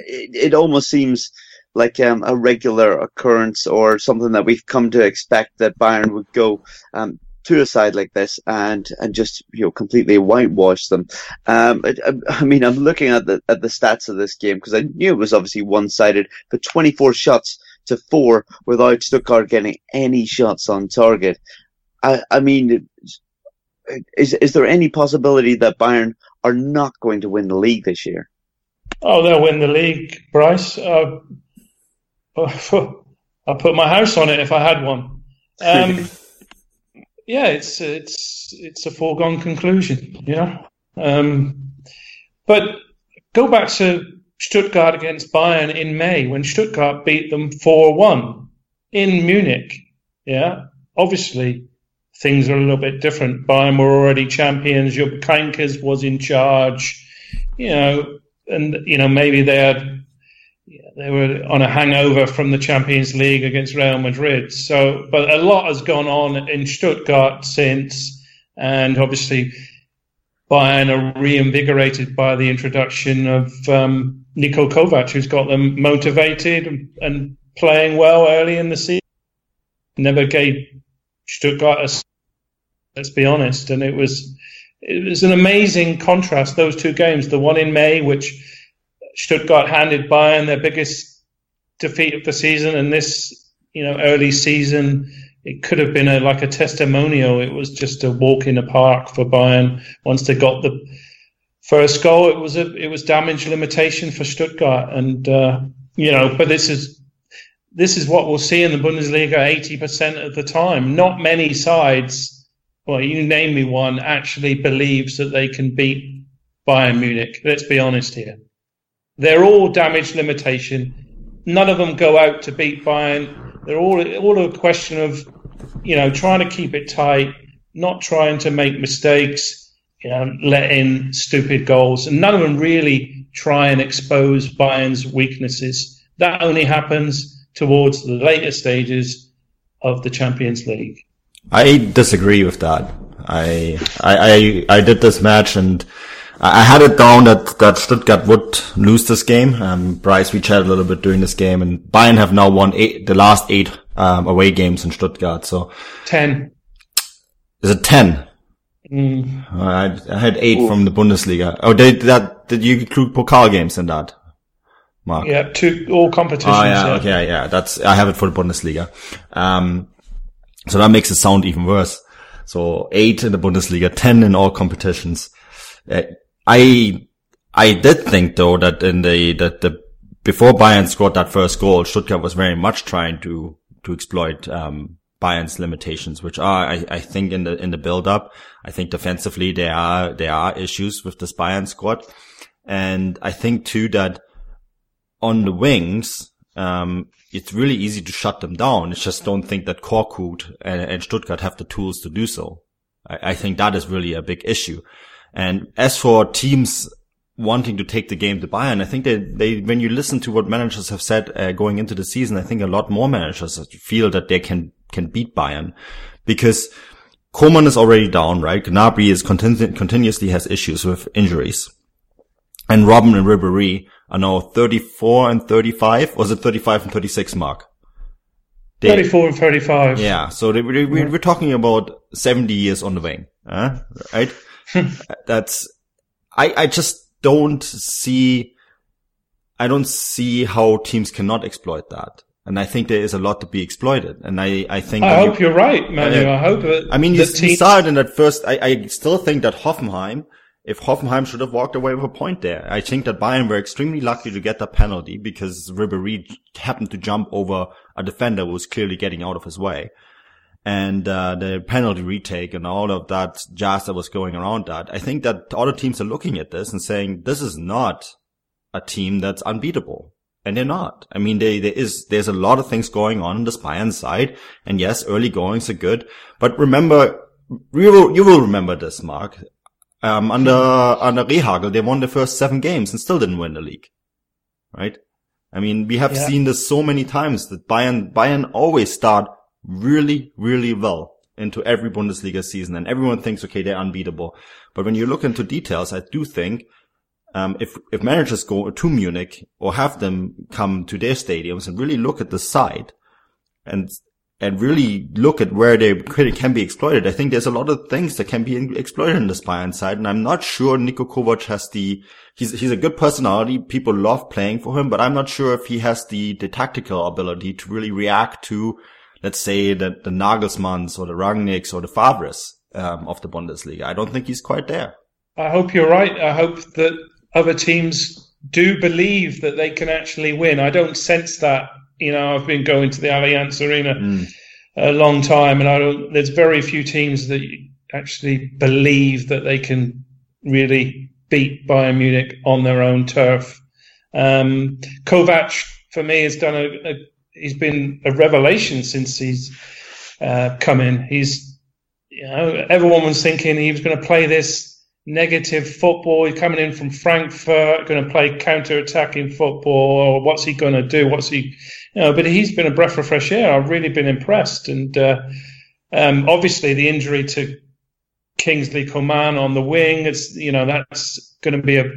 it, it almost seems like um, a regular occurrence or something that we've come to expect that Bayern would go Um, to a side like this and, and just, you know, completely whitewash them. Um, I, I mean, I'm looking at the, at the stats of this game because I knew it was obviously one-sided, but twenty-four shots to four without Stuttgart getting any shots on target. I, I mean, is, is there any possibility that Bayern are not going to win the league this year? Oh, they'll win the league, Bryce. Uh, I'll put my house on it if I had one. Um, Yeah, it's it's it's a foregone conclusion, you know. Um, but go back to Stuttgart against Bayern in May when Stuttgart beat them four one in Munich. Yeah, obviously things are a little bit different. Bayern were already champions. Jupp Heynckes was in charge, you know, and you know maybe they had they were on a hangover from the Champions League against Real Madrid. So, but a lot has gone on in Stuttgart since, and obviously Bayern are reinvigorated by the introduction of um, Niko Kovac, who's got them motivated and playing well early in the season. Never gave Stuttgart a, let's be honest, and it was it was an amazing contrast, those two games, the one in May, which Stuttgart handed Bayern their biggest defeat of the season, and this, you know, early season, it could have been a, like a testimonial. It was just a walk in the park for Bayern. Once they got the first goal, it was a, it was damage limitation for Stuttgart, and uh, you know. But this is this is what we'll see in the Bundesliga eighty percent of the time. Not many sides, well, you name me one, actually believes that they can beat Bayern Munich. Let's be honest here. They're all damage limitation. None of them go out to beat Bayern. They're all all a question of, you know, trying to keep it tight, not trying to make mistakes, you know, let in stupid goals. And none of them really try and expose Bayern's weaknesses. That only happens towards the later stages of the Champions League. I disagree with that. I I I, I did this match and I had it down that, that Stuttgart would lose this game. Um, Bryce, we chatted a little bit during this game, and Bayern have now won eight, the last eight um, away games in Stuttgart. So ten. Is it ten? Mm. I, I had eight Ooh. From the Bundesliga. Oh, did that? Did you include Pokal games in that, Mark? Yeah, two all competitions. Oh, yeah, yeah. Okay, yeah. That's I have it for the Bundesliga. Um, so that makes it sound even worse. So eight in the Bundesliga, ten in all competitions. Uh, I I did think though that in the that the before Bayern scored that first goal, Stuttgart was very much trying to to exploit um Bayern's limitations, which are I, I think in the in the build up. I think defensively there are there are issues with this Bayern squad, and I think too that on the wings um it's really easy to shut them down. I just don't think that Korkut and, and Stuttgart have the tools to do so. I, I think that is really a big issue. And as for teams wanting to take the game to Bayern, I think they, they when you listen to what managers have said uh, going into the season, I think a lot more managers feel that they can can beat Bayern, because Coman is already down, right? Gnabry is continu- continuously has issues with injuries, and Robben and Ribéry are now thirty-four and thirty-five. Was it thirty-five and thirty-six, Mark? They, thirty-four and thirty-five. Yeah, so they, we, we, we're talking about seventy years on the wing, huh? Right? That's, I, I just don't see, I don't see how teams cannot exploit that. And I think there is a lot to be exploited. And I, I think. I hope you, you're right, Manu. I, I hope it. I mean, you team- saw it in that first, I, I still think that Hoffenheim, if Hoffenheim should have walked away with a point there, I think that Bayern were extremely lucky to get that penalty because Ribéry happened to jump over a defender who was clearly getting out of his way. And uh, the penalty retake and all of that jazz that was going around that, I think that other teams are looking at this and saying, this is not a team that's unbeatable. And they're not. I mean, they, there is there's a lot of things going on on the Bayern side. And yes, early goings are good. But remember, you will, you will remember this, Mark. Um, under under Rehagel, they won the first seven games and still didn't win the league. Right? I mean, we have yeah. seen this so many times that Bayern Bayern always start really, really well into every Bundesliga season, and everyone thinks, okay, they're unbeatable. But when you look into details, I do think um if if managers go to Munich or have them come to their stadiums and really look at the side and and really look at where they can be exploited, I think there's a lot of things that can be exploited in the Bayern side, and I'm not sure Niko Kovac has the he's he's a good personality. People love playing for him, but I'm not sure if he has the the tactical ability to really react to, let's say, that the Nagelsmanns or the Rangnicks or the Favres um, of the Bundesliga. I don't think he's quite there. I hope you're right. I hope that other teams do believe that they can actually win. I don't sense that. You know, I've been going to the Allianz Arena mm. a long time, and I don't. There's very few teams that actually believe that they can really beat Bayern Munich on their own turf. Um, Kovac, for me, has done a, a he's been a revelation since he's uh, come in. He's, you know, everyone was thinking he was going to play this negative football. He's coming in from Frankfurt, going to play counter-attacking football. What's he going to do? What's he, you know, but he's been a breath of fresh air. I've really been impressed. And uh, um, obviously the injury to Kingsley Coman on the wing, it's, you know, that's going to be a,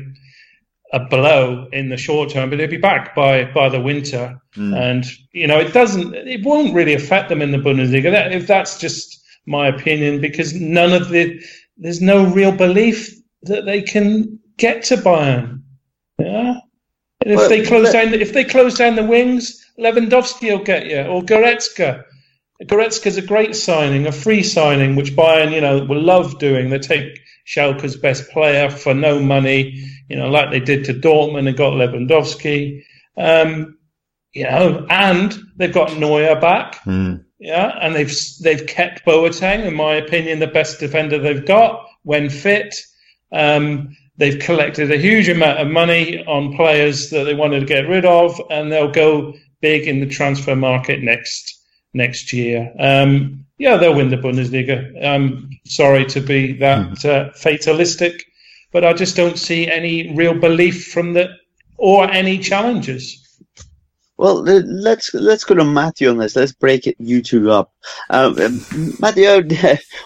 a blow in the short term, but it'll be back by, by the winter. Mm. And, you know, it doesn't, it won't really affect them in the Bundesliga. That, if that's just my opinion, because none of the, there's no real belief that they can get to Bayern. Yeah. And if well, they close down, if they close down the wings, Lewandowski will get you, or Goretzka. Goretzka's a great signing, a free signing, which Bayern, you know, will love doing. They take Schalke's best player for no money, you know, like they did to Dortmund and got Lewandowski. Um, you know, and they've got Neuer back. Mm. Yeah, and they've they've kept Boateng, in my opinion, the best defender they've got when fit. Um, they've collected a huge amount of money on players that they wanted to get rid of, and they'll go big in the transfer market next next year. Um, yeah, they'll win the Bundesliga. I'm sorry to be that uh, fatalistic, but I just don't see any real belief from the or any challenges. Well, let's let's go to Matthew on this. Let's break it, you two up. Um, Matthew,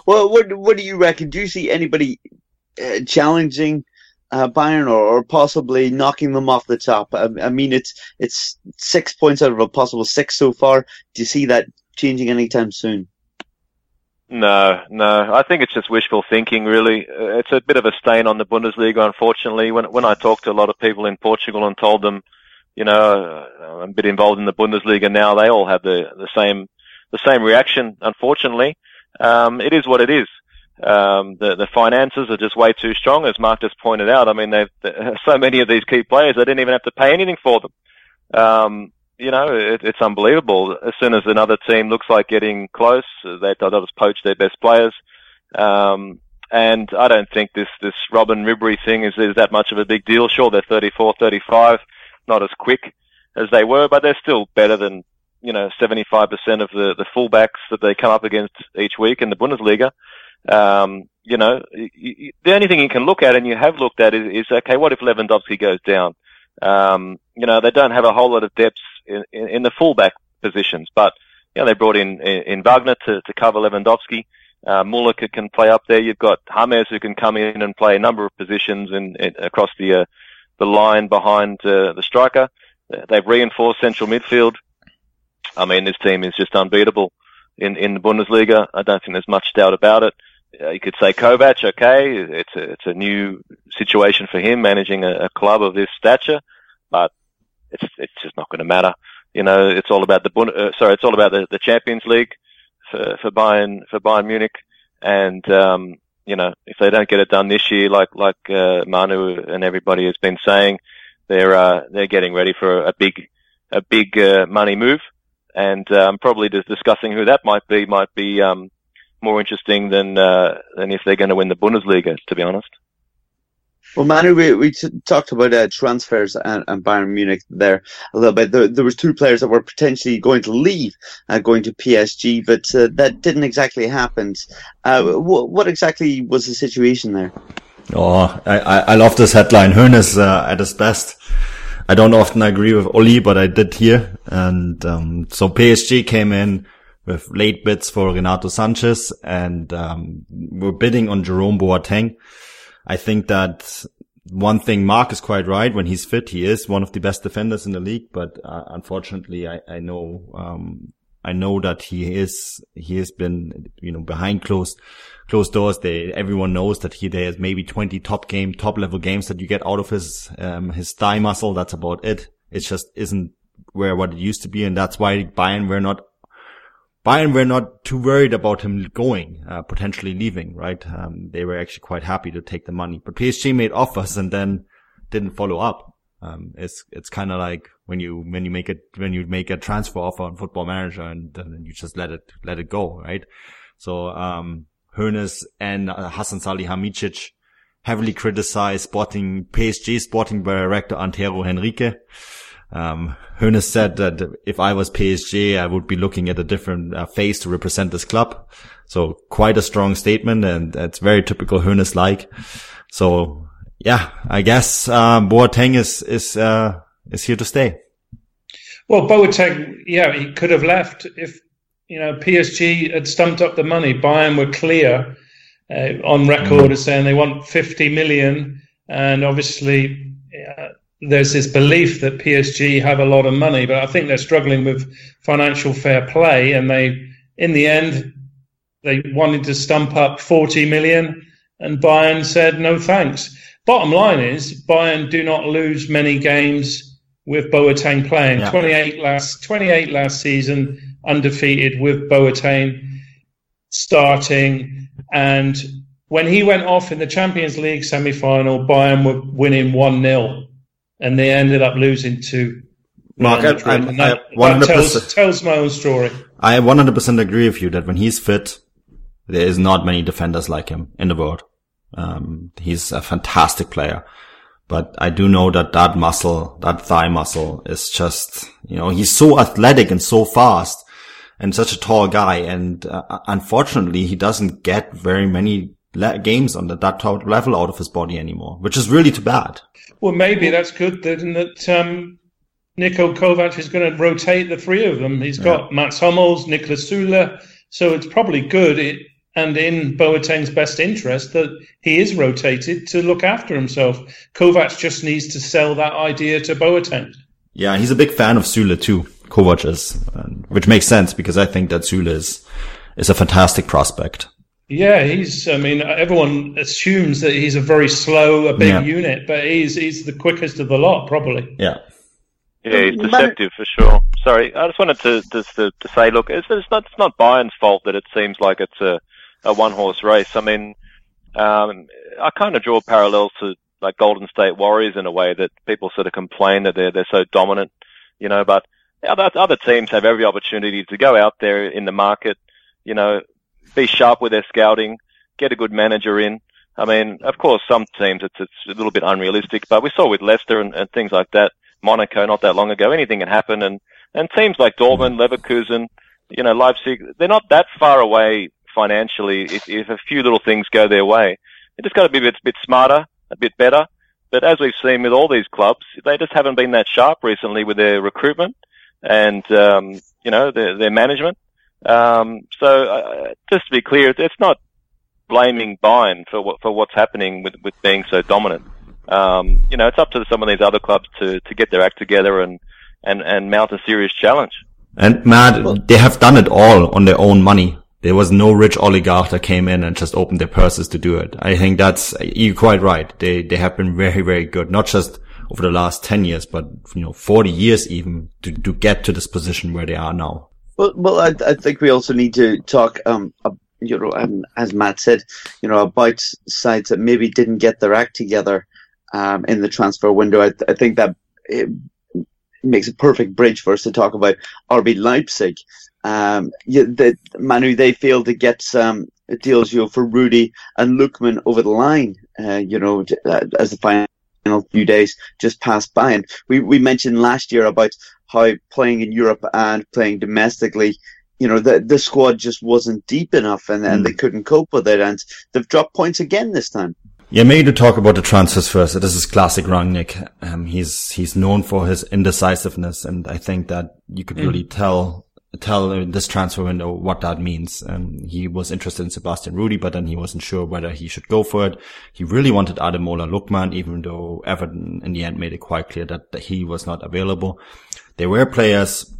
well, what what do you reckon? Do you see anybody uh, challenging uh, Bayern or, or possibly knocking them off the top? I, I mean, it's it's six points out of a possible six so far. Do you see that changing anytime soon? No, no. I think it's just wishful thinking, really. It's a bit of a stain on the Bundesliga, unfortunately. When when I talked to a lot of people in Portugal and told them, you know, I'm a bit involved in the Bundesliga now. They all have the, the same, the same reaction, unfortunately. Um, it is what it is. Um, the, the finances are just way too strong, as Mark just pointed out. I mean, they've, so many of these key players, they didn't even have to pay anything for them. Um, you know, it, it's unbelievable. As soon as another team looks like getting close, they, they'll just poach their best players. Um, and I don't think this, this Robin Ribery thing is, is that much of a big deal. Sure, they're thirty-four, thirty-five. Not as quick as they were, but they're still better than, you know, seventy-five percent of the, the fullbacks that they come up against each week in the Bundesliga. Um, you know, you, you, the only thing you can look at, and you have looked at, is, is okay, what if Lewandowski goes down? Um, you know, they don't have a whole lot of depth in, in, in the fullback positions, but, you know, they brought in, in, in Wagner to, to cover Lewandowski. Uh, Muller can play up there. You've got James who can come in and play a number of positions in, in across the, uh, the line behind uh, the striker. They've reinforced central midfield. I mean, this team is just unbeatable in, in the Bundesliga. I don't think there's much doubt about it. Uh, you could say Kovac, okay, it's a, it's a new situation for him managing a, a club of this stature, but it's it's just not going to matter. You know, it's all about the uh, sorry, it's all about the, the Champions League for, for Bayern for Bayern Munich, and um you know, if they don't get it done this year, like like uh, Manu and everybody has been saying, they're uh, they're getting ready for a big a big uh, money move, and um, probably just discussing who that might be might be um, more interesting than uh, than if they're going to win the Bundesliga, to be honest. Well, Manu, we, we t- talked about uh, transfers and, and Bayern Munich there a little bit. There, there was two players that were potentially going to leave and uh, going to P S G, but uh, that didn't exactly happen. Uh, wh- what exactly was the situation there? Oh, I, I, I love this headline. Hoeneß uh, at his best. I don't often agree with Oli, but I did here. And um, so P S G came in with late bids for Renato Sanchez, and um, we're bidding on Jerome Boateng. I think that one thing, Mark is quite right. When he's fit, he is one of the best defenders in the league. But uh, unfortunately, I, I know, um, I know that he is, he has been, you know, behind closed, closed doors. They, everyone knows that he, there's maybe twenty top game, top level games that you get out of his, um, his thigh muscle. That's about it. It just isn't where, what it used to be. And that's why Bayern were not Bayern were not too worried about him going, uh, potentially leaving, right? Um, they were actually quite happy to take the money. But P S G made offers and then didn't follow up. Um, it's, it's kind of like when you, when you make it, when you make a transfer offer on Football Manager and then you just let it, let it go, right? So, um, Hoeneß and uh, Hasan Salihamidzic heavily criticized sporting, P S G sporting director Antero Henrique. Um, Hoeneß said that if I was P S G, I would be looking at a different uh, face to represent this club. So quite a strong statement, and that's very typical Hoeneß-like. So yeah, I guess, um, Boateng is, is, uh, is here to stay. Well, Boateng, yeah, he could have left if, you know, P S G had stumped up the money. Bayern were clear, uh, on record as saying they want fifty million, and obviously, uh, there's this belief that P S G have a lot of money, but I think they're struggling with financial fair play, and they, in the end, they wanted to stump up forty million, and Bayern said no thanks. Bottom line is, Bayern do not lose many games with Boateng playing. Yeah. twenty-eight last, twenty-eight last season, undefeated with Boateng starting, and when he went off in the Champions League semi-final, Bayern were winning one nil. And they ended up losing to Mark. I, I, and that, I one hundred percent, that tells, tells my own story. I one hundred percent agree with you that when he's fit, there is not many defenders like him in the world. Um, he's a fantastic player, but I do know that that muscle, that thigh muscle, is just, you know, he's so athletic and so fast and such a tall guy, and uh, unfortunately, he doesn't get very many games on the, that top level out of his body anymore, which is really too bad. Well, maybe that's good, then, that um, Niko Kovac is going to rotate the three of them. He's got yeah. Mats Hummels, Niklas Süle, so it's probably good it, and in Boateng's best interest that he is rotated to look after himself. Kovac just needs to sell that idea to Boateng. Yeah, he's a big fan of Süle too, Kovac is, which makes sense because I think that Süle is, is a fantastic prospect. Yeah, he's, I mean, everyone assumes that he's a very slow, a big yeah. unit, but he's he's the quickest of the lot, probably. Yeah. Yeah, he's deceptive for sure. Sorry, I just wanted to just to, to say, look, it's, it's not it's not Bayern's fault that it seems like it's a, a one-horse race. I mean, um, I kind of draw parallels to like Golden State Warriors in a way that people sort of complain that they're they're so dominant, you know. But other teams have every opportunity to go out there in the market, you know, be sharp with their scouting, get a good manager in. I mean, of course, some teams it's, it's a little bit unrealistic, but we saw with Leicester and, and things like that. Monaco not that long ago, anything can happen, and, and teams like Dortmund, Leverkusen, you know, Leipzig, they're not that far away financially if, if a few little things go their way. They just got to be a bit, bit smarter, a bit better, but as we've seen with all these clubs, they just haven't been that sharp recently with their recruitment and, um, you know, their, their management. Um, so uh, just to be clear, it's not blaming Bayern for what, for what's happening with, with being so dominant. Um, you know, it's up to some of these other clubs to, to get their act together and, and, and mount a serious challenge. And Matt, they have done it all on their own money. There was no rich oligarch that came in and just opened their purses to do it. I think that's, you're quite right. They, they have been very, very good, not just over the last ten years, but, you know, forty years even to, to get to this position where they are now. Well, well, I, I think we also need to talk, um, about you know, um, as Matt said, you know, about sides that maybe didn't get their act together. Um, in the transfer window, I, th- I think that it makes a perfect bridge for us to talk about R B Leipzig. Um, you, the, Manu, they failed to get some deals, you know, for Rudy and Lukman over the line, uh, you know, to, uh, as the final few days just passed by. And we, we mentioned last year about how playing in Europe and playing domestically, you know, the, the squad just wasn't deep enough and, and mm. they couldn't cope with it. And they've dropped points again this time. Yeah, maybe to talk about the transfers first. This is classic Rangnick. Um, he's he's known for his indecisiveness, and I think that you could mm. really tell tell in this transfer window what that means. Um, he was interested in Sebastian Rudy, but then he wasn't sure whether he should go for it. He really wanted Ademola Lookman, even though Everton in the end made it quite clear that, that he was not available. There were players,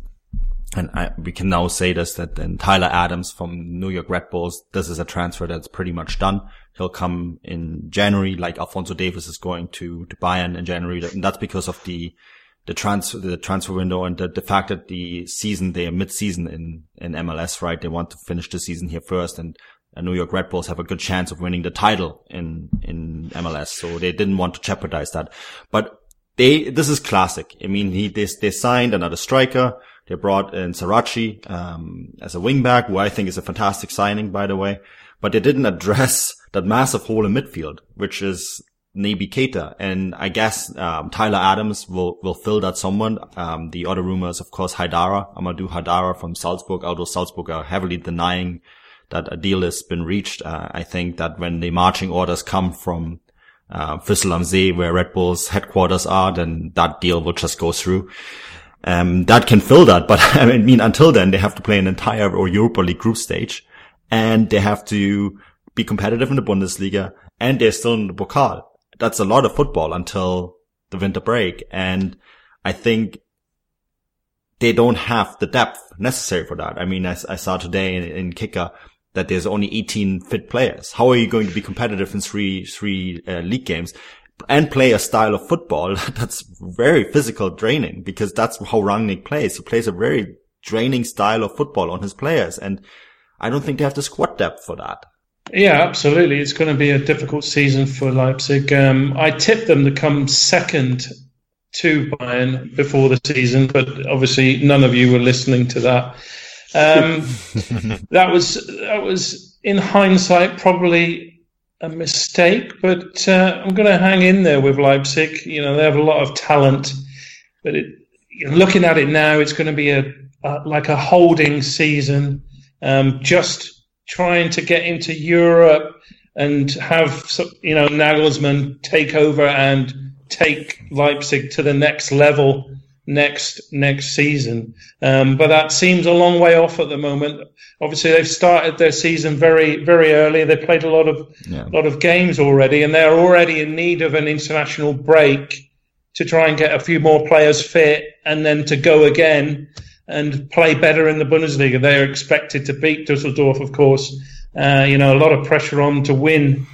and I, we can now say this, that then Tyler Adams from New York Red Bulls, this is a transfer that's pretty much done. He'll come in January, like Alphonso Davies is going to, to Bayern in January. And that's because of the, the transfer, the transfer window and the, the fact that the season, they are mid-season in, in M L S, right? They want to finish the season here first, and, and New York Red Bulls have a good chance of winning the title in, in M L S. So they didn't want to jeopardize that. But they, this is classic. I mean, he, they, they signed another striker. They brought in Sarachi, um, as a wingback, who I think is a fantastic signing, by the way. But they didn't address that massive hole in midfield, which is Naby Keita. And I guess, um, Tyler Adams will, will fill that someone. Um, the other rumor is, of course, Haidara, Amadou Haidara from Salzburg, although Salzburg are heavily denying that a deal has been reached. Uh, I think that when the marching orders come from, uh, Vissel am See, where Red Bull's headquarters are, then that deal will just go through. Um, that can fill that. But I mean, until then, they have to play an entire Europa League group stage. And they have to be competitive in the Bundesliga, and they're still in the Pokal. That's a lot of football until the winter break. And I think they don't have the depth necessary for that. I mean, I, I saw today in, in Kicker that there's only eighteen fit players. How are you going to be competitive in three, three uh, league games and play a style of football that's very physical draining? Because that's how Rangnick plays. He plays a very draining style of football on his players. And I don't think they have the squad depth for that. Yeah, absolutely. It's going to be a difficult season for Leipzig. Um, I tipped them to come second to Bayern before the season, but obviously none of you were listening to that. Um, that was that was in hindsight probably a mistake, but uh, I'm going to hang in there with Leipzig. You know, they have a lot of talent, but it, looking at it now, it's going to be a, a like a holding season. Um, just trying to get into Europe and have, you know, Nagelsmann take over and take Leipzig to the next level. next next season. Um, but that seems a long way off at the moment. Obviously, they've started their season very, very early. They played a lot of yeah. lot of games already, and they're already in need of an international break to try and get a few more players fit and then to go again and play better in the Bundesliga. They're expected to beat Düsseldorf, of course. Uh, you know, a lot of pressure on to win.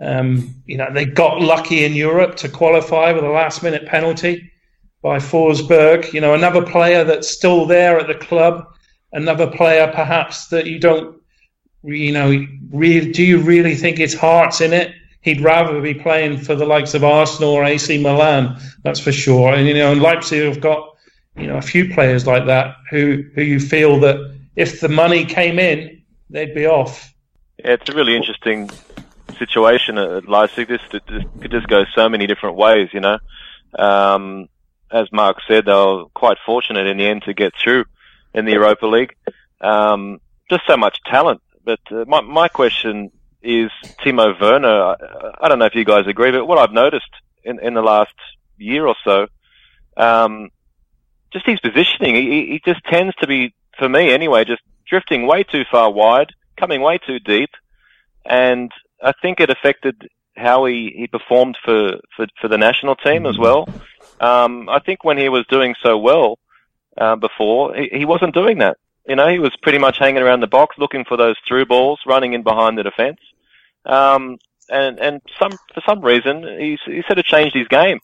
Um, you know, they got lucky in Europe to qualify with a last-minute penalty by Forsberg. You know, another player that's still there at the club, another player perhaps that you don't, you know, really, do you really think his heart's in it? He'd rather be playing for the likes of Arsenal or A C Milan, that's for sure. And, you know, and Leipzig have got, you know, a few players like that who, who you feel that if the money came in, they'd be off. Yeah, it's a really interesting situation at Leipzig. This, this could just go so many different ways, you know. Um, as Mark said, they were quite fortunate in the end to get through in the Europa League. Um, just so much talent. But uh, my, my question is Timo Werner. I, I don't know if you guys agree, but what I've noticed in, in the last year or so, um, just his positioning, he, he just tends to be, for me anyway, just drifting way too far wide, coming way too deep, and I think it affected how he, he performed for, for, for the national team as well. Um, I think when he was doing so well uh, before, he, he wasn't doing that. You know, he was pretty much hanging around the box, looking for those through balls, running in behind the defence. Um, and and some for some reason, he, he sort of changed his game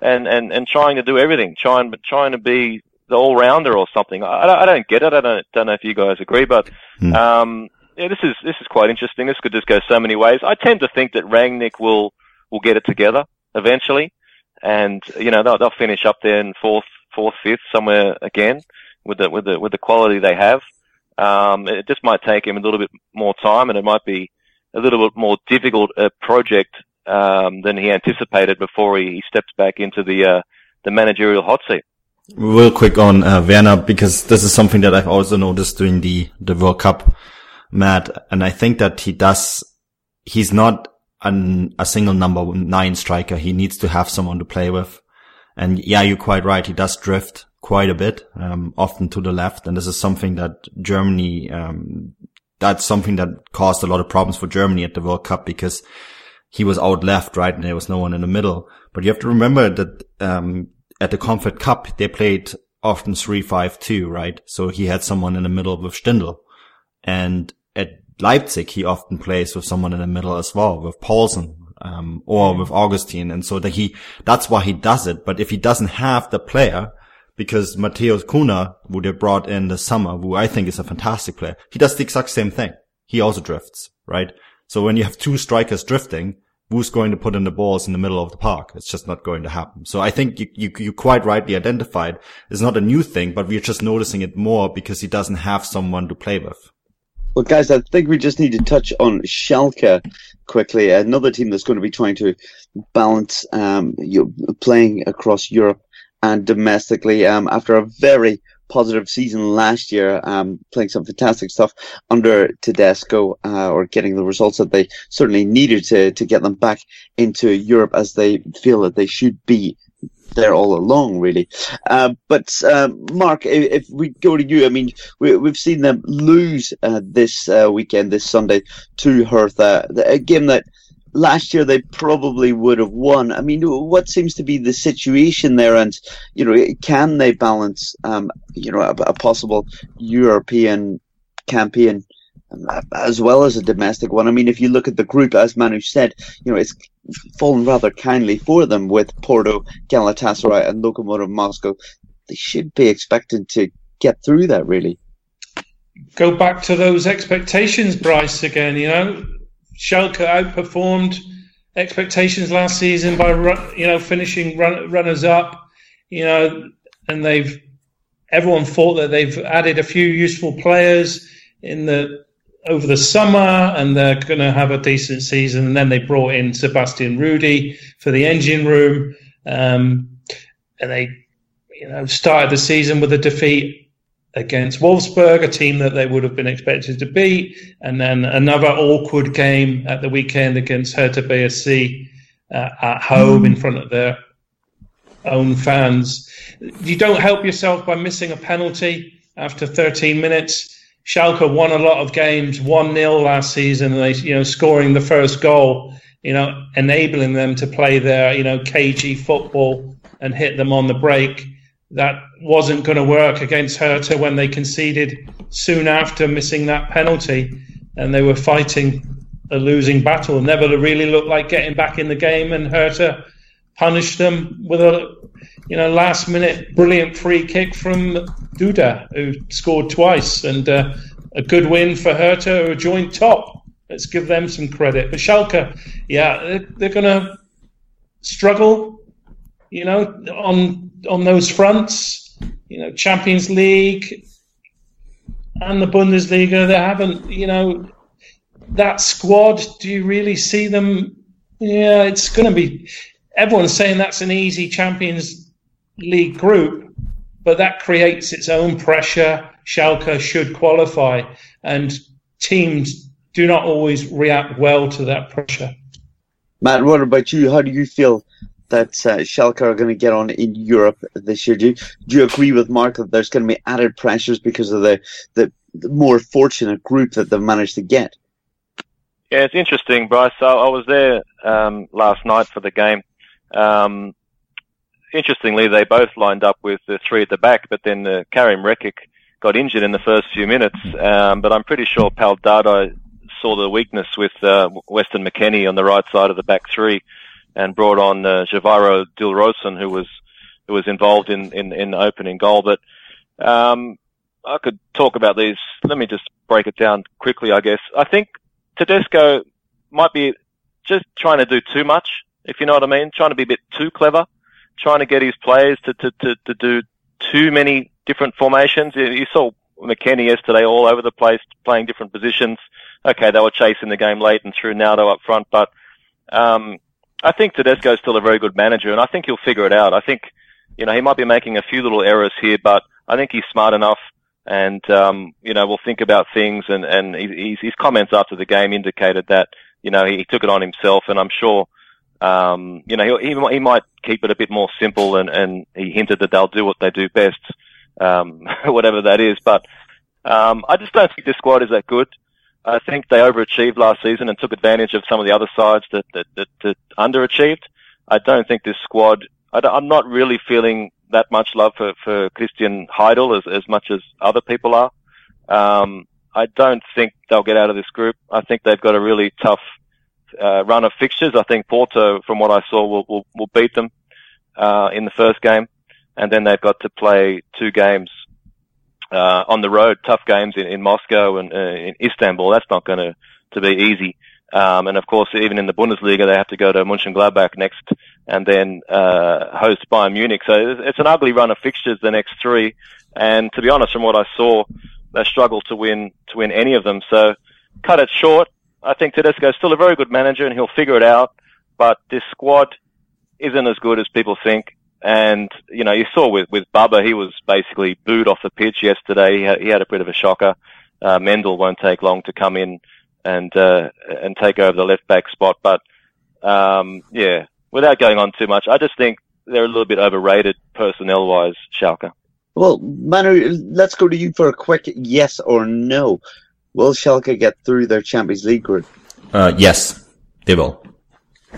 and, and, and trying to do everything, trying trying to be the all-rounder or something. I, I don't get it. I don't, don't know if you guys agree, but... Um, Yeah, this is this is quite interesting. This could just go so many ways. I tend to think that Rangnick will will get it together eventually, and you know they'll, they'll finish up there in fourth, fourth, fifth somewhere again with the with the with the quality they have. Um, it just might take him a little bit more time, and it might be a little bit more difficult a project um, than he anticipated before he, he steps back into the uh, the managerial hot seat. Real quick on uh, Werner, because this is something that I've also noticed during the the World Cup. Matt, and I think that he does, he's not an, a single number nine striker. He needs to have someone to play with. And yeah, you're quite right. He does drift quite a bit, um, often to the left. And this is something that Germany, um, that's something that caused a lot of problems for Germany at the World Cup because he was out left, right? And there was no one in the middle. But you have to remember that, um, at the Comfort Cup, they played often three five two, right? So he had someone in the middle with Stindl. And at Leipzig, he often plays with someone in the middle as well, with Paulsen, um, or with Augustin. And so that he, that's why he does it. But if he doesn't have the player, because Matthäus Kuna, who they brought in the summer, who I think is a fantastic player, he does the exact same thing. He also drifts, right? So when you have two strikers drifting, who's going to put in the balls in the middle of the park? It's just not going to happen. So I think you, you, you quite rightly identified. It's not a new thing, but we're just noticing it more because he doesn't have someone to play with. Well, guys, I think we just need to touch on Schalke quickly, another team that's going to be trying to balance um, you know, playing across Europe and domestically um, after a very positive season last year, um, playing some fantastic stuff under Tedesco uh, or getting the results that they certainly needed to, to get them back into Europe as they feel that they should be there all along, really. Uh, but, uh, Mark, if, if we go to you, I mean, we, we've seen them lose uh, this uh, weekend, this Sunday, to Hertha, a game that last year they probably would have won. I mean, what seems to be the situation there? And, you know, can they balance, um, you know, a, a possible European campaign as well as a domestic one? I mean, if you look at the group, as Manu said, you know, it's fallen rather kindly for them with Porto, Galatasaray and Lokomotiv Moscow. They should be expected to get through that, really. Go back to those expectations, Bryce, again, you know. Schalke outperformed expectations last season by, you know, finishing run- runners-up, you know, and they've, everyone thought that they've added a few useful players in the, over the summer, and they're going to have a decent season. And then they brought in Sebastian Rudy for the engine room, um, and they, you know, started the season with a defeat against Wolfsburg, a team that they would have been expected to beat, and then another awkward game at the weekend against Hertha B S C uh, at home in front of their own fans. You don't help yourself by missing a penalty after thirteen minutes. Schalke won a lot of games one nil last season, and they, you know, scoring the first goal, you know, enabling them to play their, you know, cagey football and hit them on the break. That wasn't going to work against Hertha when they conceded soon after missing that penalty, and they were fighting a losing battle. Never really looked like getting back in the game, and Hertha punished them with a, you know, last-minute brilliant free kick from Duda, who scored twice, and uh, a good win for Hertha, who joined top. Let's give them some credit. But Schalke, yeah, they're, they're going to struggle, you know, on on those fronts. You know, Champions League and the Bundesliga, they haven't, you know, that squad, do you really see them? Yeah, it's going to be... Everyone's saying that's an easy Champions League group, but that creates its own pressure. Schalke should qualify, and teams do not always react well to that pressure. Matt, what about you? How do you feel that uh, Schalke are going to get on in Europe this year? Do you, do you agree with Mark that there's going to be added pressures because of the, the, the more fortunate group that they've managed to get? Yeah, it's interesting, Bryce. I, I was there um, last night for the game. Um, interestingly, they both lined up with the three at the back, but then uh, Karim Rekic got injured in the first few minutes. Um, but I'm pretty sure Pal Dardai saw the weakness with uh, Weston McKennie on the right side of the back three, and brought on uh, Javaro Dilrosun, who was who was involved in in, in opening goal. But um, I could talk about these. Let me just break it down quickly. I guess I think Tedesco might be just trying to do too much, if you know what I mean, trying to be a bit too clever, trying to get his players to, to, to, to do too many different formations. You saw McKennie yesterday all over the place, playing different positions. Okay, they were chasing the game late and threw Naldo up front, but um, I think Tedesco's still a very good manager, and I think he'll figure it out. I think, you know, he might be making a few little errors here, but I think he's smart enough, and, um, you know, we'll think about things, and, and his, his comments after the game indicated that, you know, he took it on himself, and I'm sure... Um, you know, he, he might keep it a bit more simple, and, and he hinted that they'll do what they do best, um, whatever that is. But um, I just don't think this squad is that good. I think they overachieved last season and took advantage of some of the other sides that, that, that, that underachieved. I don't think this squad... I I'm not really feeling that much love for, for Christian Heidel as, as much as other people are. Um, I don't think they'll get out of this group. I think they've got a really tough... Uh, run of fixtures. I think Porto, from what I saw, will, will, will beat them, uh, in the first game. And then they've got to play two games, uh, on the road, tough games in, in Moscow and, uh, in Istanbul. That's not going to, to be easy. Um, and of course, even in the Bundesliga, they have to go to Mönchengladbach next and then, uh, host Bayern Munich. So it's, it's an ugly run of fixtures, the next three. And to be honest, from what I saw, they struggled to win, to win any of them. So cut it short. I think Tedesco is still a very good manager, and he'll figure it out, but this squad isn't as good as people think. And, you know, you saw with, with Bubba, he was basically booed off the pitch yesterday. He had, he had a bit of a shocker. Uh, Mendel won't take long to come in and, uh, and take over the left back spot. But, um, yeah, without going on too much, I just think they're a little bit overrated personnel wise, Schalke. Well, Manu, let's go to you for a quick yes or no. Will Schalke get through their Champions League group? Uh, yes, they will.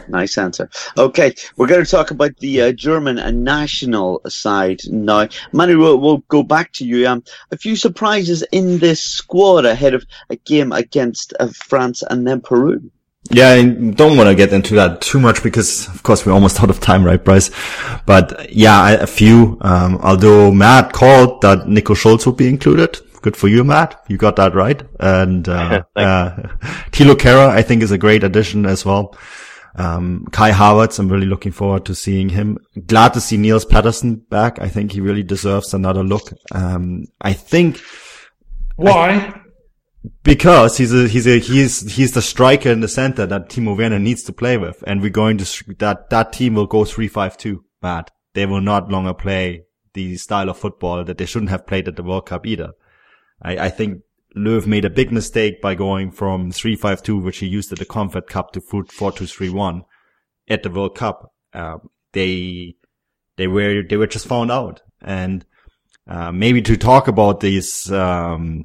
Nice answer. Okay, we're going to talk about the uh, German and national side now. Manu, we'll, we'll go back to you. Um, a few surprises in this squad ahead of a game against uh, France and then Peru. Yeah, I don't want to get into that too much because, of course, we're almost out of time, right, Bryce? But yeah, a few. Um, although Matt called that Nico Schulz would be included. Good for you, Matt. You got that right. And, uh, uh, Thilo Kehrer, I think, is a great addition as well. Um, Kai Havertz, I'm really looking forward to seeing him. Glad to see Niels Petersen back. I think he really deserves another look. Um, I think. Why? I th- because he's a, he's a, he's, he's the striker in the center that Timo Werner needs to play with. And we're going to, that, that team will go three five two, Matt. They will not longer play the style of football that they shouldn't have played at the World Cup either. I, I think Löw made a big mistake by going from three five two, which he used at the Comfort Cup, to four two three one at the World Cup. Um, they they were they were just found out. And uh, maybe to talk about these um,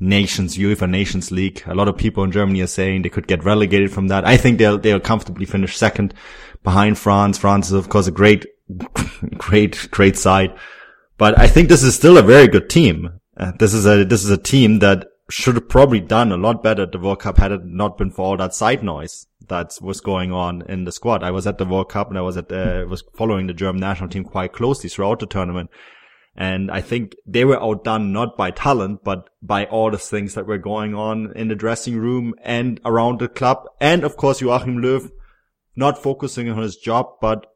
nations, UEFA Nations League, a lot of people in Germany are saying they could get relegated from that. I think they'll they'll comfortably finish second behind France. France is of course a great, great, great side, but I think this is still a very good team. Uh, this is a this is a team that should have probably done a lot better at the World Cup had it not been for all that side noise that was going on in the squad. I was at the World Cup and I was at uh, was following the German national team quite closely throughout the tournament. And I think they were outdone not by talent, but by all the things that were going on in the dressing room and around the club. And of course, Joachim Löw not focusing on his job, but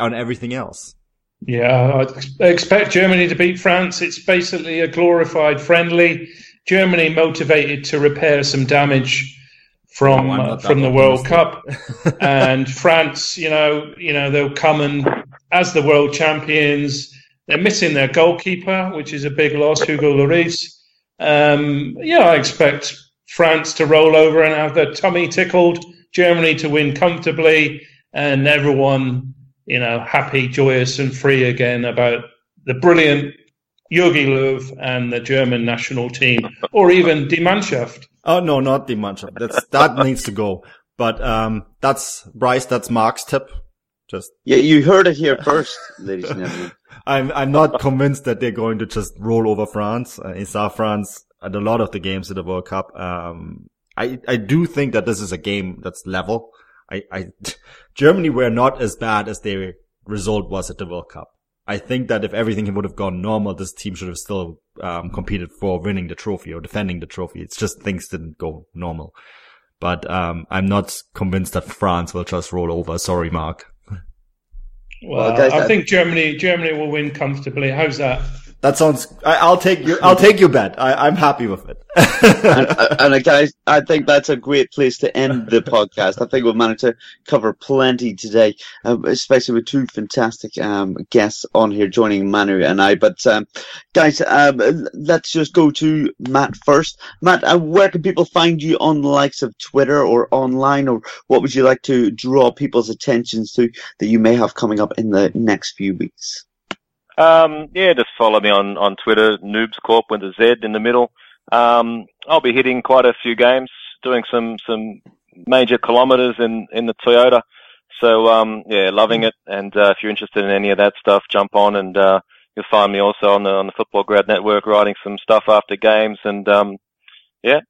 on everything else. Yeah, I expect Germany to beat France. It's basically a glorified friendly. Germany motivated to repair some damage from oh, uh, from the World Cup, and France, you know, you know, they'll come and as the world champions, they're missing their goalkeeper, which is a big loss, Hugo Lloris. Um, yeah, I expect France to roll over and have their tummy tickled. Germany to win comfortably, and everyone, you know, happy, joyous, and free again about the brilliant Jogi Löw and the German national team, or even Die Mannschaft. Oh, no, not Die Mannschaft. That's, that needs to go. But, um, that's Bryce, that's Mark's tip. Just. Yeah, you heard it here first, ladies and gentlemen. I'm, I'm not convinced that they're going to just roll over France. Uh, I saw France at a lot of the games at the World Cup. Um, I, I do think that this is a game that's level. I, I, Germany were not as bad as their result was at the World Cup. I think that if everything would have gone normal, this team should have still um, competed for winning the trophy or defending the trophy. It's just things didn't go normal. But um, I'm not convinced that France will just roll over. Sorry, Mark. Well, guys, I think Germany Germany will win comfortably. How's that? That sounds. I, I'll take you. I'll take your bet. I, I'm happy with it. and, and guys, I think that's a great place to end the podcast. I think we've managed to cover plenty today, um, especially with two fantastic um, guests on here joining Manu and I. But um, guys, um, let's just go to Matt first. Matt, uh, where can people find you on the likes of Twitter or online, or what would you like to draw people's attentions to that you may have coming up in the next few weeks? Um, yeah, just follow me on, on Twitter, NoobsCorp with a Z in the middle. Um, I'll be hitting quite a few games, doing some, some major kilometers in, in the Toyota. So, um, yeah, loving it. And, uh, if you're interested in any of that stuff, jump on and, uh, you'll find me also on the, on the Football Grad Network writing some stuff after games. And, um, yeah,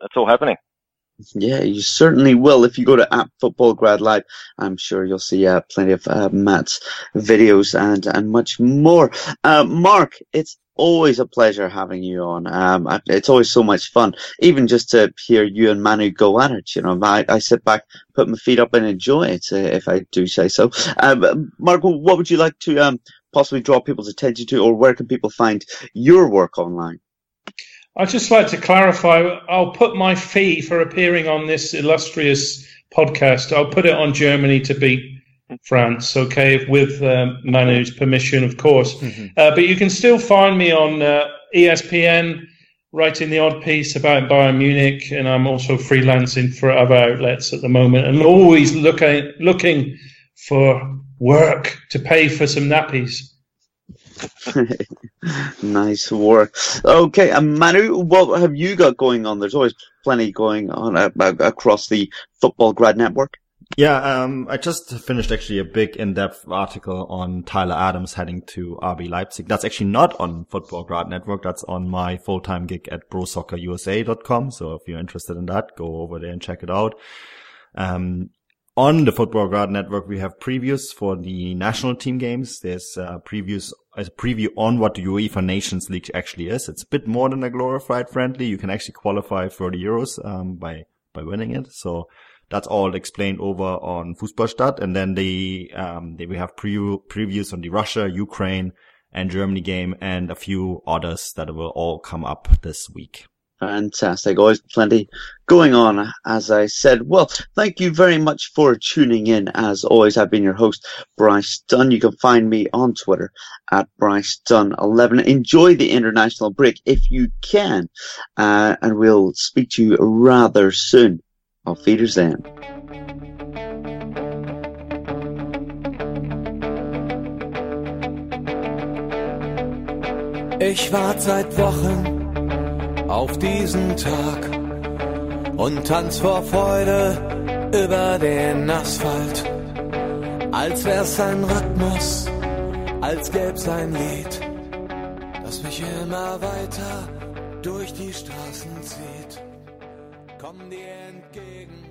that's all happening. Yeah, you certainly will. If you go to App Football Grad Live, I'm sure you'll see uh, plenty of uh, Matt's videos and, and much more. Uh, Mark, it's always a pleasure having you on. Um, it's always so much fun, even just to hear you and Manu go at it. You know, I, I sit back, put my feet up, and enjoy it, uh, if I do say so. Um, Mark, what would you like to um, possibly draw people's attention to, or where can people find your work online? I'd just like to clarify, I'll put my fee for appearing on this illustrious podcast, I'll put it on Germany to beat France, okay, with um, Manu's permission, of course. Mm-hmm. Uh, but you can still find me on uh, E S P N, writing the odd piece about Bayern Munich, and I'm also freelancing for other outlets at the moment, and always looking looking for work to pay for some nappies. Nice work. Okay, and Manu, what have you got going on? There's always plenty going on uh, across the Football Grad Network. Yeah, um, I just finished actually a big in-depth article on Tyler Adams heading to R B Leipzig. That's actually not on Football Grad Network. That's on my full-time gig at pro soccer u s a dot com. So if you're interested in that, go over there and check it out. Um, On the Football Grad Network, we have previews for the national team games. There's uh, previews, a preview on what the UEFA Nations League actually is. It's a bit more than a glorified friendly. You can actually qualify for the Euros um, by by winning it. So that's all explained over on Fußballstadt. And then the um, they, we have preview, previews on the Russia, Ukraine, and Germany game, and a few others that will all come up this week. Fantastic. Always plenty going on, as I said. Well, thank you very much for tuning in. As always, I've been your host, Bryce Dunn. You can find me on Twitter at Bryce Dunn eleven. Enjoy the international break if you can, uh, and we'll speak to you rather soon. Auf Wiedersehen. Ich warte seit Wochen auf diesen Tag und tanz vor Freude über den Asphalt. Als wär's ein Rhythmus, als gäb's ein Lied, das mich immer weiter durch die Straßen zieht. Komm dir entgegen.